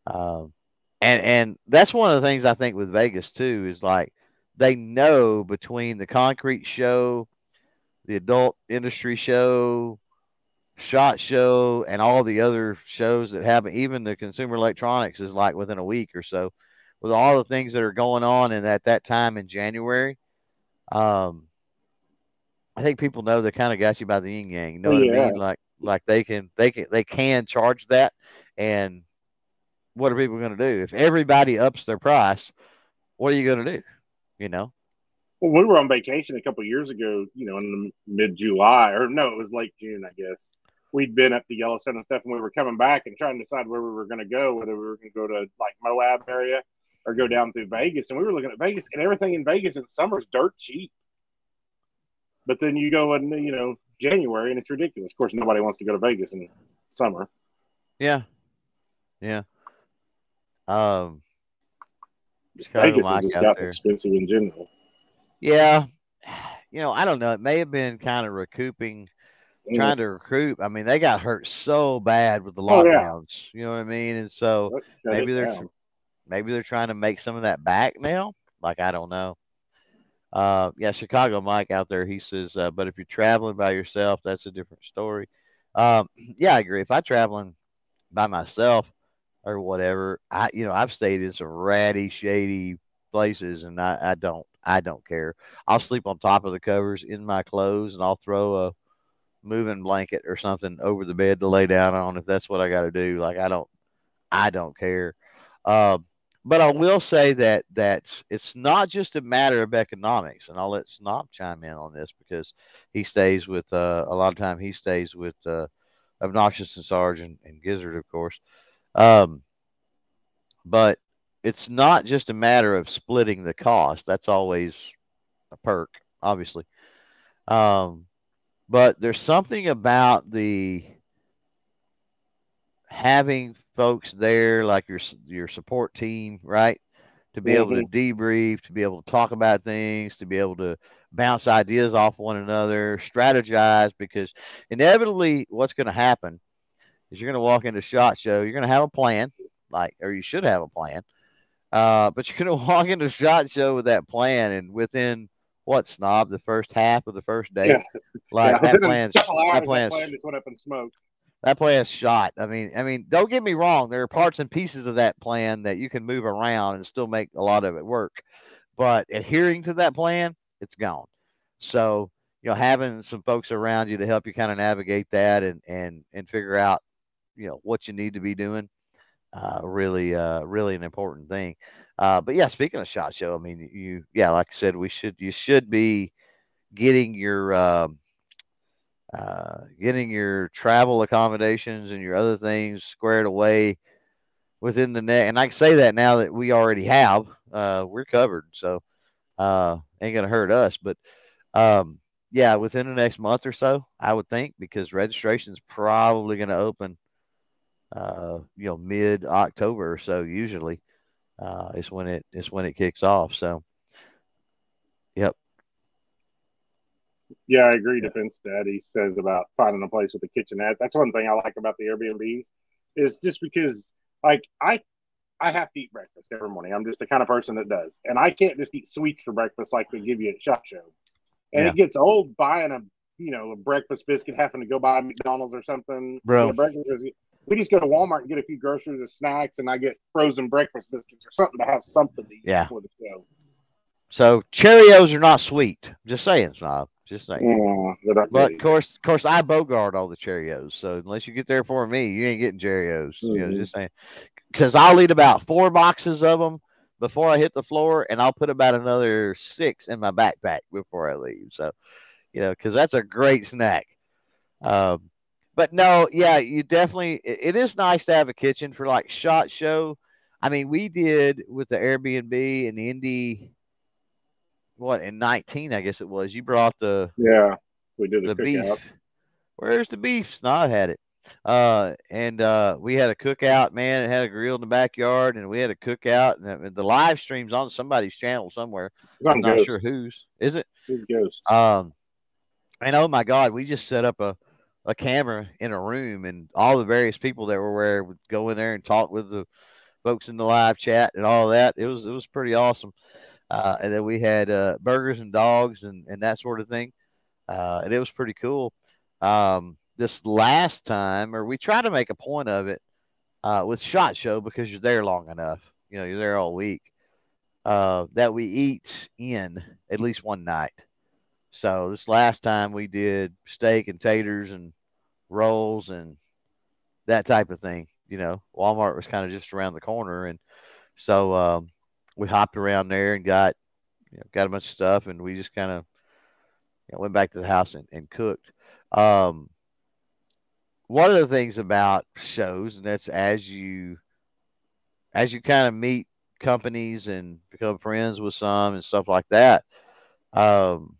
Um, And and that's one of the things I think with Vegas, too, is like they know between the concrete show, the adult industry show, SHOT Show, and all the other shows that happen, even the consumer electronics is like within a week or so, with all the things that are going on and at that time in January. Um, I think people know they kind of got you by the yin yang. You know what yeah. I mean? Like like they can they can they can charge that, and what are people going to do? If everybody ups their price, what are you going to do? You know? Well, we were on vacation a couple of years ago, you know, in the mid-July, or no, it was late June, I guess. We'd been up to Yellowstone and stuff, and we were coming back and trying to decide where we were going to go, whether we were going to go to, like, Moab area or go down through Vegas. And we were looking at Vegas, and everything in Vegas in the summer is dirt cheap. But then you go in, you know, January, and it's ridiculous. Of course, nobody wants to go to Vegas in the summer. Yeah. Yeah. Um, Vegas has just gotten expensive in general. Yeah, you know, I don't know. It may have been kind of recouping, yeah. trying to recoup. I mean, they got hurt so bad with the lockdowns. Oh, yeah. You know what I mean? And so maybe they're down. maybe they're trying to make some of that back now. Like, I don't know. Uh, yeah, Chicago Mike out there. He says, uh, but if you're traveling by yourself, that's a different story. Um, yeah, I agree. If I'm traveling by myself or whatever, I, you know, I've stayed in some ratty, shady places, and I, I don't, I don't care. I'll sleep on top of the covers in my clothes, and I'll throw a moving blanket or something over the bed to lay down on if that's what I got to do. Like, I don't, I don't care. Um, but I will say that that it's not just a matter of economics, and I'll let Snob chime in on this because he stays with uh, a lot of time. He stays with uh, Obnoxious and Sarge and, and Gizzard, of course. Um, but it's not just a matter of splitting the cost. That's always a perk, obviously. Um, but there's something about the having folks there, like your, your support team, right? To be mm-hmm. able to debrief, to be able to talk about things, to be able to bounce ideas off one another, strategize, because inevitably what's going to happen, you're going to walk into SHOT Show, you're going to have a plan, like, or you should have a plan, uh, but you're going to walk into SHOT Show with that plan, and within, what, Snob, the first half of the first day? Yeah. Like, yeah, that plan's, that plan's, plan just went up in smoke. That plan's shot. I mean, I mean, don't get me wrong, there are parts and pieces of that plan that you can move around and still make a lot of it work, but adhering to that plan, it's gone. So, you know, having some folks around you to help you kind of navigate that and, and, and figure out, you know, what you need to be doing, uh, really, uh, really an important thing. Uh, but yeah, speaking of SHOT Show, I mean, you, yeah, like I said, we should, you should be getting your, um, uh, getting your travel accommodations and your other things squared away within the net. And I can say that now that we already have, uh, we're covered. So, uh, ain't going to hurt us, but, um, yeah, within the next month or so, I would think, because registration is probably going to open, uh, you know, mid October or so. Usually, uh, it's when it it's when it kicks off. So, yep. Yeah, I agree. Yeah. Defense Dad, he says about finding a place with a kitchenette. That's one thing I like about the Airbnbs is just because, like, I I have to eat breakfast every morning. I'm just the kind of person that does, and I can't just eat sweets for breakfast like they give you at SHOT Show. And yeah. it gets old buying a, you know, a breakfast biscuit, having to go buy McDonald's or something. Bro, breakfast, we just go to Walmart and get a few groceries and snacks, and I get frozen breakfast biscuits or something to have something to eat yeah. before the show. So Cheerios are not sweet. Just saying, Snob. Just saying. Yeah, but of course, of course, I Bogart all the Cheerios. So unless you get there for me, you ain't getting Cheerios. Mm-hmm. You know, just saying. Because I'll eat about four boxes of them before I hit the floor, and I'll put about another six in my backpack before I leave. So, you know, because that's a great snack. Um, but no, yeah, you definitely. It, it is nice to have a kitchen for like SHOT Show. I mean, we did with the Airbnb and the Indy. What in nineteen, I guess it was. You brought the yeah, we did the beef. Where's the beef? Snob had it, uh, and uh, we had a cookout. Man, it had a grill in the backyard, and we had a cookout. And the live stream's on somebody's channel somewhere. I'm not Ghost. Sure whose. Is it? It's Ghost. Um, and oh my God, we just set up a, a camera in a room, and all the various people that were there would go in there and talk with the folks in the live chat and all that. It was it was pretty awesome. Uh, and then we had uh, burgers and dogs and, and that sort of thing. Uh, and it was pretty cool. Um, this last time, or we tried to make a point of it uh, with SHOT Show because you're there long enough. You know, you're there all week. Uh, that we eat in at least one night. So this last time we did steak and taters and rolls and that type of thing. You know, Walmart was kind of just around the corner. And so... Um, we hopped around there and got, you know, got a bunch of stuff, and we just kind of you know, went back to the house and, and cooked. Um, one of the things about shows, and that's as you, as you kind of meet companies and become friends with some and stuff like that. Um,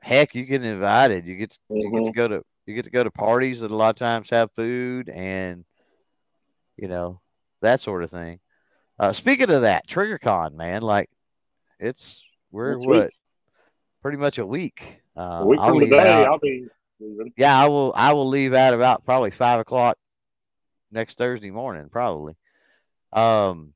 heck, you get invited. You get to, mm-hmm. you get to go to you get to go to parties that a lot of times have food and, you know, that sort of thing. Uh, speaking of that, TriggerCon, man, like it's we're Next what week. pretty much a week. Uh, a week I'll from today, I'll be leaving. Yeah, I will. I will leave at about probably five o'clock next Thursday morning, probably. Um,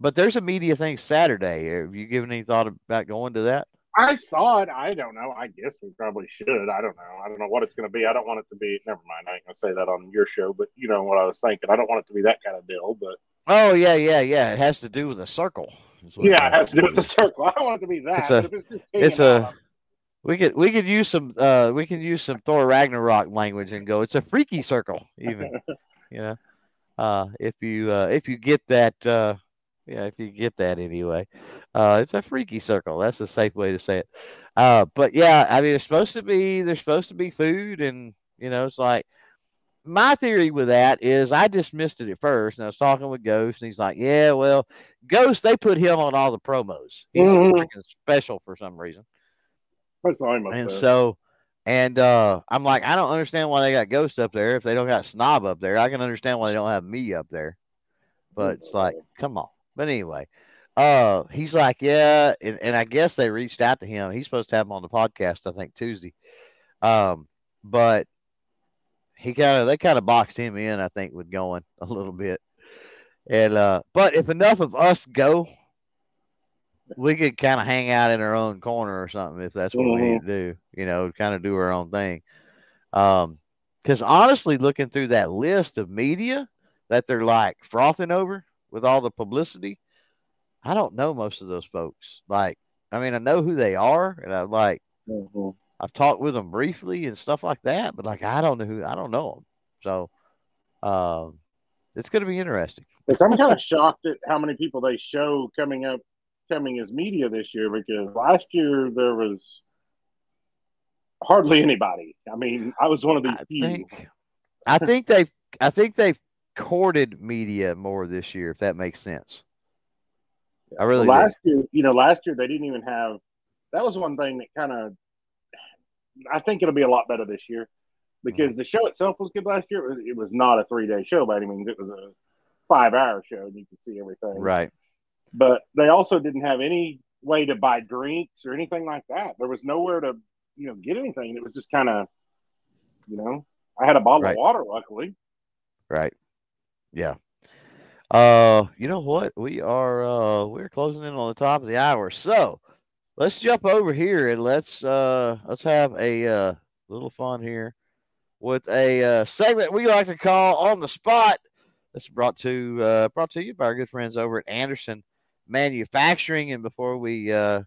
but there's a media thing Saturday. Have you given any thought about going to that? I saw it. I don't know. I guess we probably should. I don't know. I don't know what it's going to be. I don't want it to be. Never mind. I ain't gonna say that on your show, but you know what I was thinking. I don't want it to be that kind of deal, but. Oh, yeah, yeah, yeah. It has to do with a circle. Yeah, it has to do with a circle. I don't want it to be that. It's a, but if it's, it's a we could we could use some uh we can use some Thor Ragnarok language and go, it's a freaky circle, even. You know. Uh if you uh if you get that uh yeah, if you get that anyway. Uh it's a freaky circle. That's a safe way to say it. Uh but yeah, I mean it's supposed to be there's supposed to be food and you know, it's like my theory with that is I dismissed it at first, and I was talking with Ghost, and he's like, yeah, well, Ghost, they put him on all the promos. He's mm-hmm. freaking special for some reason. That's all I'm and so, and uh, I'm like, I don't understand why they got Ghost up there if they don't got Snob up there. I can understand why they don't have me up there. But it's like, come on. But anyway, uh, he's like, yeah, and, and I guess they reached out to him. He's supposed to have him on the podcast, I think, Tuesday. Um, but He kind of they kind of boxed him in, I think, with going a little bit, and uh, but if enough of us go, we could kind of hang out in our own corner or something if that's what mm-hmm. we need to do, you know, kind of do our own thing. Um, because honestly, looking through that list of media that they're like frothing over with all the publicity, I don't know most of those folks. Like, I mean, I know who they are, and I'm like. Mm-hmm. I've talked with them briefly and stuff like that, but like, I don't know who, I don't know them. So um, it's going to be interesting. I'm kind of shocked at how many people they show coming up, coming as media this year, because last year there was hardly anybody. I mean, I was one of these I few. Think, I think they've, I think they've courted media more this year, if that makes sense. I really well, last do. year, you know, last year they didn't even have, that was one thing that kind of, I think it'll be a lot better this year because mm-hmm. the show itself was good last year. It was, it was not a three-day show by any means. It was a five-hour show, and you could see everything. Right. But they also didn't have any way to buy drinks or anything like that. There was nowhere to, you know, get anything. It was just kind of, you know, I had a bottle right. of water, luckily. Right. Yeah. Uh, you know what? We are uh, we're closing in on the top of the hour, so. Let's jump over here and let's uh, let's have a uh, little fun here with a uh, segment we like to call On the Spot. This is brought to uh, brought to you by our good friends over at Anderson Manufacturing. And before we uh,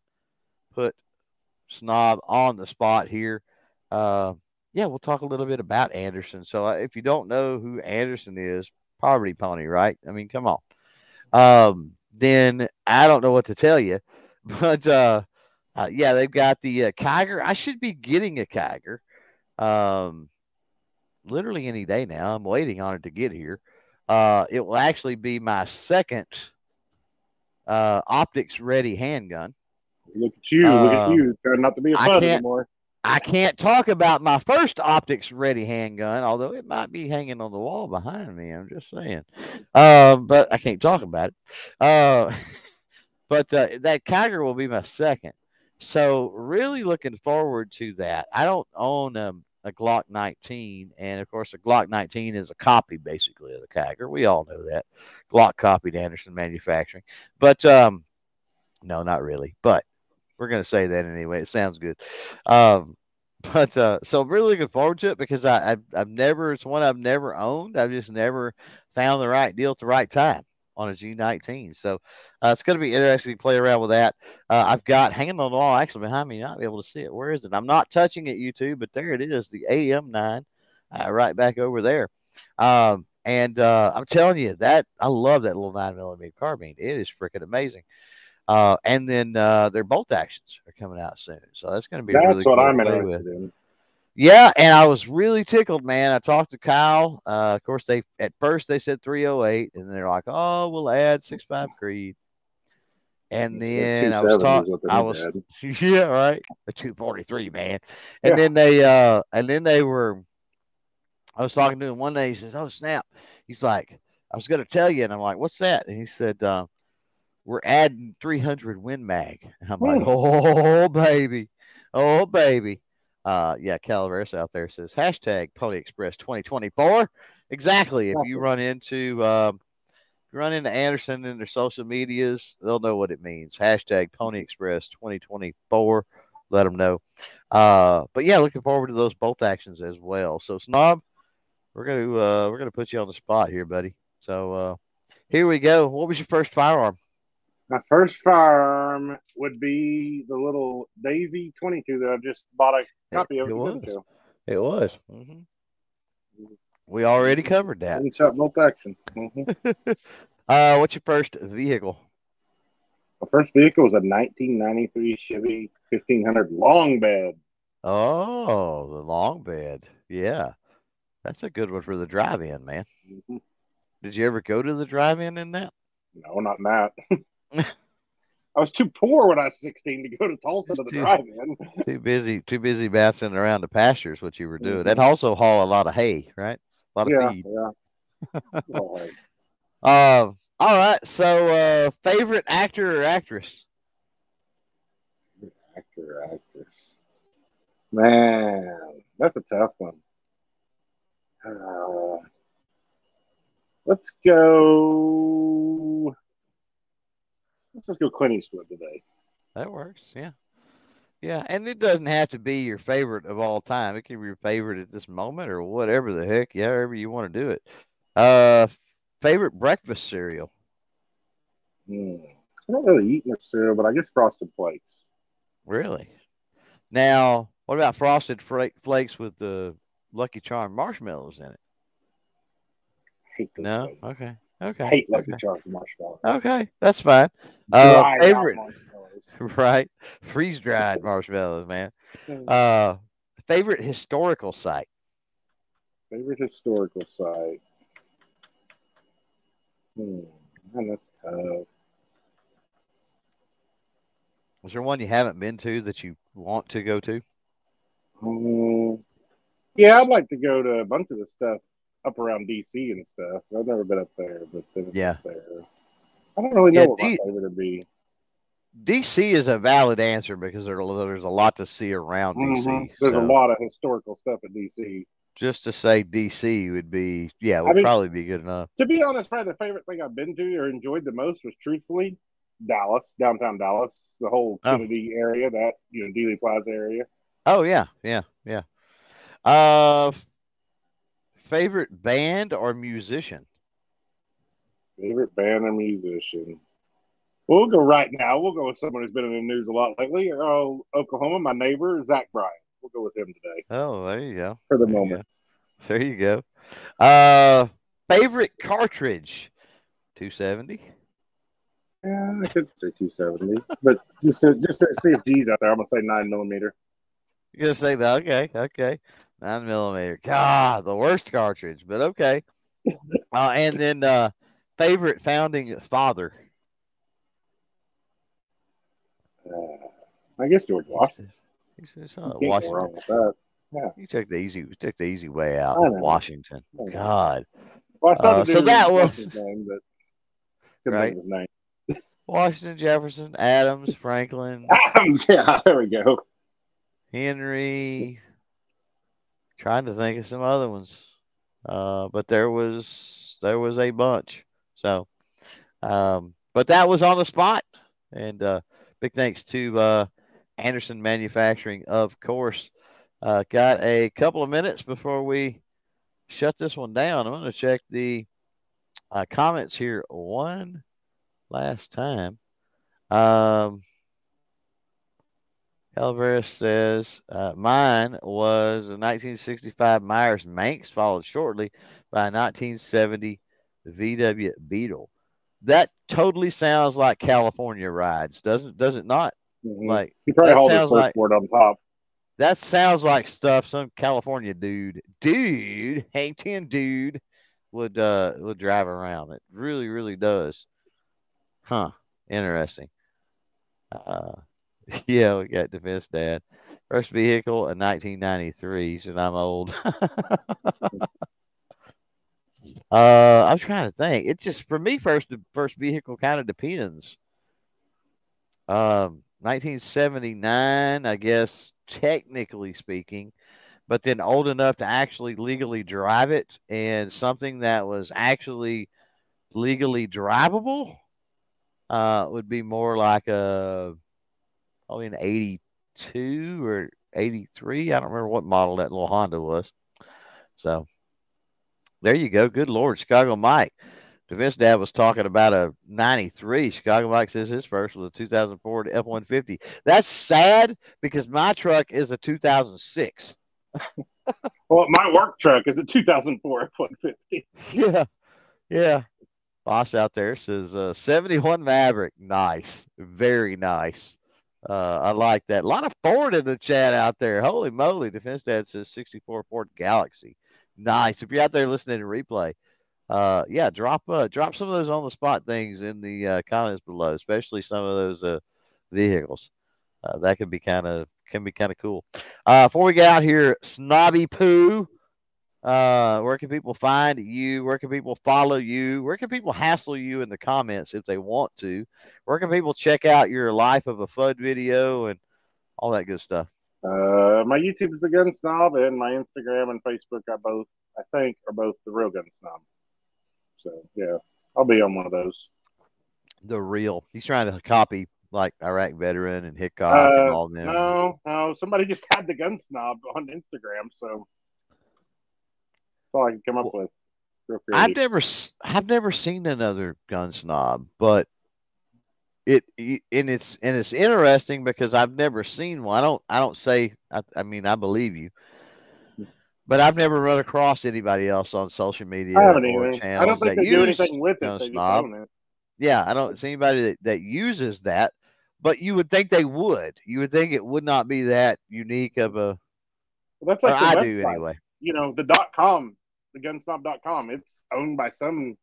put Snob on the spot here, uh, yeah, we'll talk a little bit about Anderson. So uh, if you don't know who Anderson is, Poverty Pony, right? I mean, come on. Um, then I don't know what to tell you. But, uh, uh, yeah, they've got the uh, Kiger. I should be getting a Kiger um, literally any day now. I'm waiting on it to get here. Uh, it will actually be my second uh, optics-ready handgun. Look at you. Uh, look at you. Trying not to be a fun anymore. I can't talk about my first optics-ready handgun, although it might be hanging on the wall behind me. I'm just saying. Uh, but I can't talk about it. Uh But uh, that Kiger will be my second. So really looking forward to that. I don't own um, a Glock nineteen. And, of course, a Glock nineteen is a copy, basically, of the Kiger. We all know that. Glock copied Anderson Manufacturing. But, um, no, not really. But we're going to say that anyway. It sounds good. Um, but uh, so really looking forward to it because I, I've, I've never – it's one I've never owned. I've just never found the right deal at the right time on a G nineteen. So uh, it's going to be interesting to play around with that. Uh, I've got hanging on the wall actually behind me. You're not be able to see it. Where is it? I'm not touching it, YouTube, but there it is. The A M nine uh, right back over there. Um, and uh, I'm telling you that I love that little nine millimeter carbine. It is freaking amazing. Uh, and then uh, their bolt actions are coming out soon. So that's going to be that's really what cool I'm interested in. Yeah. And I was really tickled, man. I talked to Kyle. Uh, of course, they at first they said three oh eight, and they're like, "Oh, we'll add six five Creed." And then I was talking, I was, yeah, right, the two forty-three, man. And yeah. then they, uh, and then they were, I was talking to him one day. He says, "Oh, snap." He's like, "I was going to tell you." And I'm like, "What's that?" And he said, uh, "We're adding three hundred Win Mag." And I'm hmm. like, "Oh, baby. Oh, baby." Uh, yeah, Calaveras out there says, hashtag Pony Express twenty twenty-four. Exactly. If you run into um, if you run into Anderson in their social medias, they'll know what it means. Hashtag Pony Express twenty twenty-four. Let them know. Uh, but yeah, looking forward to those bolt actions as well. So Snob, we're gonna uh, we're gonna put you on the spot here, buddy. So uh, here we go. What was your first firearm? My first firearm would be the little Daisy twenty-two that I just bought a copy of. It was. It was. Mm-hmm. We already covered that. Bolt action. Mm-hmm. uh, what's your first vehicle? My first vehicle was a nineteen ninety-three Chevy fifteen hundred long bed. Oh, the long bed. Yeah. That's a good one for the drive-in, man. Mm-hmm. Did you ever go to the drive-in in that? No, not that. I was too poor when I was sixteen to go to Tulsa to the drive-in. Too busy, too busy bouncing around the pastures. What you were doing? Mm-hmm. That also haul a lot of hay, right? A lot of yeah, feed. Yeah. all, right. Uh, all right. So, uh, favorite actor or actress? Actor or actress? Man, that's a tough one. Uh, let's go. Let's just go Clint Eastwood today. That works, yeah. Yeah, and it doesn't have to be your favorite of all time. It can be your favorite at this moment or whatever the heck, yeah, however you want to do it. Uh, favorite breakfast cereal? Mm, I don't really eat much cereal, but I guess Frosted Flakes. Really? Now, what about Frosted Flakes with the Lucky Charm marshmallows in it? I hate those no? Flakes. Okay. Okay. I hate Lucky okay. Charms marshmallows. Okay, that's fine. Uh, favorite, right? Freeze dried marshmallows, man. Uh, favorite historical site. Favorite historical site. Hmm, man, that's tough. Is there one you haven't been to that you want to go to? Um, yeah, I'd like to go to a bunch of the stuff up around D C and stuff. I've never been up there, but yeah, up there. I don't really know yeah, what D- my favorite would be. D C is a valid answer because there, there's a lot to see around mm-hmm. D C. There's so a lot of historical stuff in D C. Just to say D C would be, yeah, would I mean, probably be good enough. To be honest, probably the favorite thing I've been to or enjoyed the most was truthfully Dallas, downtown Dallas, the whole Kennedy oh. area, that you know, Dealey Plaza area. Oh yeah, yeah, yeah. Uh. Favorite band or musician? Favorite band or musician? We'll go right now. We'll go with someone who's been in the news a lot lately. Oh, Oklahoma, my neighbor, Zach Bryant. We'll go with him today. Oh, there you go. For the there moment. You there you go. Uh, favorite cartridge? two seventy. Yeah, I could say two seventy. But just to, just to see if G's out there, I'm going to say nine millimeter. You're going to say that? Okay, okay. nine millimeter. God, the worst cartridge, but okay. Uh, and then uh, favorite founding father? Uh, I guess George Washington. He said, it's not Washington. Wrong with that. Yeah. You took the easy, took the easy way out. Washington. God. Well, uh, so that was name, right. Name. Washington, Jefferson, Adams, Franklin. Adams. Yeah, there we go. Henry. Trying to think of some other ones, uh, but there was there was a bunch. So, um, but that was on the spot, and uh, big thanks to uh, Anderson Manufacturing, of course. Uh, got a couple of minutes before we shut this one down. I'm going to check the uh, comments here one last time. Um, Alvarez says, uh, mine was a nineteen sixty-five Myers Manx, followed shortly by a nineteen seventy V W Beetle. That totally sounds like California rides, doesn't does it not? Mm-hmm. Like you probably hold the surfboard on top. That sounds like stuff some California dude, dude, hang ten dude would uh, would drive around. It really, really does. Huh? Interesting. Uh, yeah, we got Defense Dad. First vehicle in nineteen ninety-three. So I'm old. uh, I'm trying to think. It's just for me. First, first vehicle kind of depends. Um, nineteen seventy-nine, I guess. Technically speaking, but then old enough to actually legally drive it, and something that was actually legally drivable uh, would be more like a probably an eighty-two or eighty-three. I don't remember what model that little Honda was. So there you go. Good Lord, Chicago Mike. Defense Dad was talking about a ninety-three. Chicago Mike says his first was a two thousand four F one fifty. That's sad because my truck is a two thousand six. Well, my work truck is a two thousand four F one fifty. Yeah. Yeah. Boss out there says uh, seventy-one Maverick. Nice. Very nice. Uh, I like that. A lot of Ford in the chat out there. Holy moly. Defense Dad says sixty-four Ford Galaxy. Nice. If you're out there listening to replay, Uh, yeah, drop uh, drop some of those on the spot things in the uh, comments below, especially some of those uh, vehicles. Uh, that could be kind of can be kind of cool. Uh, before we get out here, Snobby Poo, uh, where can people find you? Where can people follow you? Where can people hassle you in the comments if they want to? Where can people check out your Life of a F U D video and all that good stuff? Uh, my YouTube is The Gun Snob, and my Instagram and Facebook, I both I think are both The Real Gun Snob. So, yeah, I'll be on one of those. The Real. He's trying to copy, like, Iraq Veteran and Hickok uh, and all them. No, no. Somebody just had The Gun Snob on Instagram, so that's all I can come up well, with. I've never, I've never seen another Gun Snob, but it, it and it's and it's interesting because I've never seen one. I don't, I don't say. I, I mean, I believe you. But I've never run across anybody else on social media. I haven't or even. I don't think they do anything with it. They just it. Yeah, I don't see anybody that, that uses that. But you would think they would. You would think it would not be that unique of a. Well, that's like or I website. do anyway. You know, the dot com, the gunsnob dot com. It's owned by some,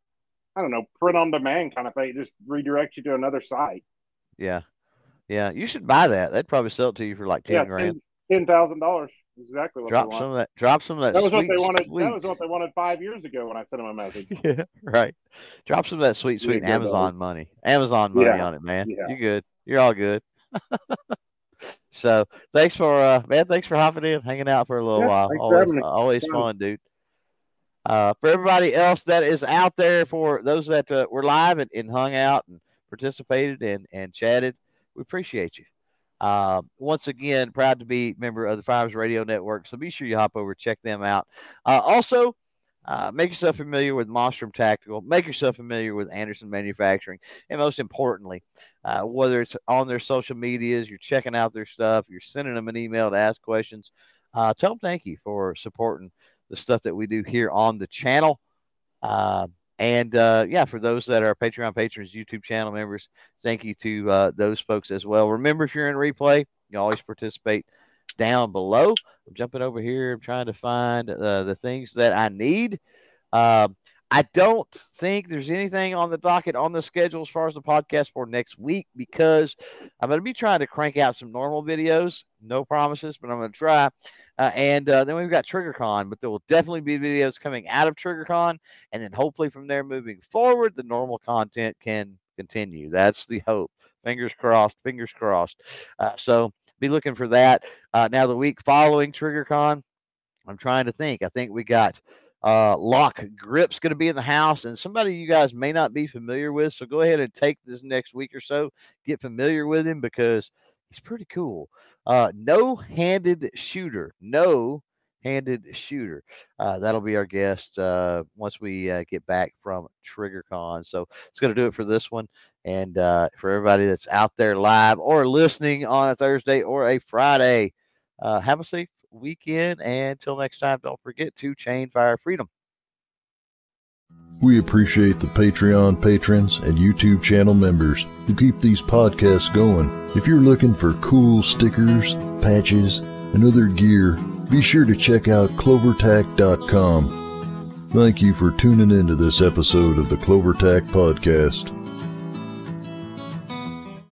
I don't know, print on demand kind of thing. It just redirects you to another site. Yeah, yeah. You should buy that. They'd probably sell it to you for like ten yeah, grand. Ten thousand dollars. Exactly what drop they some of that. Drop some of that. That was sweet, what they wanted. Sweet. That was what they wanted five years ago when I sent them a message. Yeah, right. Drop some of that sweet, sweet Amazon money. Amazon money yeah. on it, man. Yeah. You're good. You're all good. So thanks for uh, man. Thanks for hopping in, hanging out for a little yeah, while. Always, uh, always fun, dude. Uh, for everybody else that is out there, for those that uh, were live and, and hung out and participated and and chatted, we appreciate you. Uh, once again, proud to be a member of the Firearms Radio Network, so be sure you hop over, check them out. Uh, also, Uh, make yourself familiar with Monstrum Tactical. Make yourself familiar with Anderson Manufacturing. And most importantly, uh, whether it's on their social medias, you're checking out their stuff, you're sending them an email to ask questions, uh, tell them thank you for supporting the stuff that we do here on the channel. Uh, and, uh, yeah, for those that are Patreon patrons, YouTube channel members, thank you to uh, those folks as well. Remember, if you're in replay, you always participate down below. I'm jumping over here. I'm trying to find uh, the things that I need. Um, I don't think there's anything on the docket, on the schedule as far as the podcast for next week, because I'm going to be trying to crank out some normal videos. No promises, but I'm going to try. Uh, and uh, then we've got TriggerCon, but there will definitely be videos coming out of TriggerCon. And then hopefully from there moving forward, the normal content can continue. That's the hope. Fingers crossed, fingers crossed. Uh, so be looking for that. Uh, now, the week following TriggerCon, I'm trying to think. I think we got uh, Lock Grips going to be in the house, and somebody you guys may not be familiar with. So go ahead and take this next week or so, get familiar with him, because he's pretty cool. Uh, no-handed shooter. No-handed shooter. Uh, that'll be our guest uh, once we uh, get back from TriggerCon. So it's going to do it for this one. And uh, for everybody that's out there live or listening on a Thursday or a Friday, uh, have a safe weekend. And until next time, don't forget to chain fire freedom. We appreciate the Patreon patrons and YouTube channel members who keep these podcasts going. If you're looking for cool stickers, patches, and other gear, be sure to check out clover tac dot com. Thank you for tuning into this episode of the CloverTac Podcast.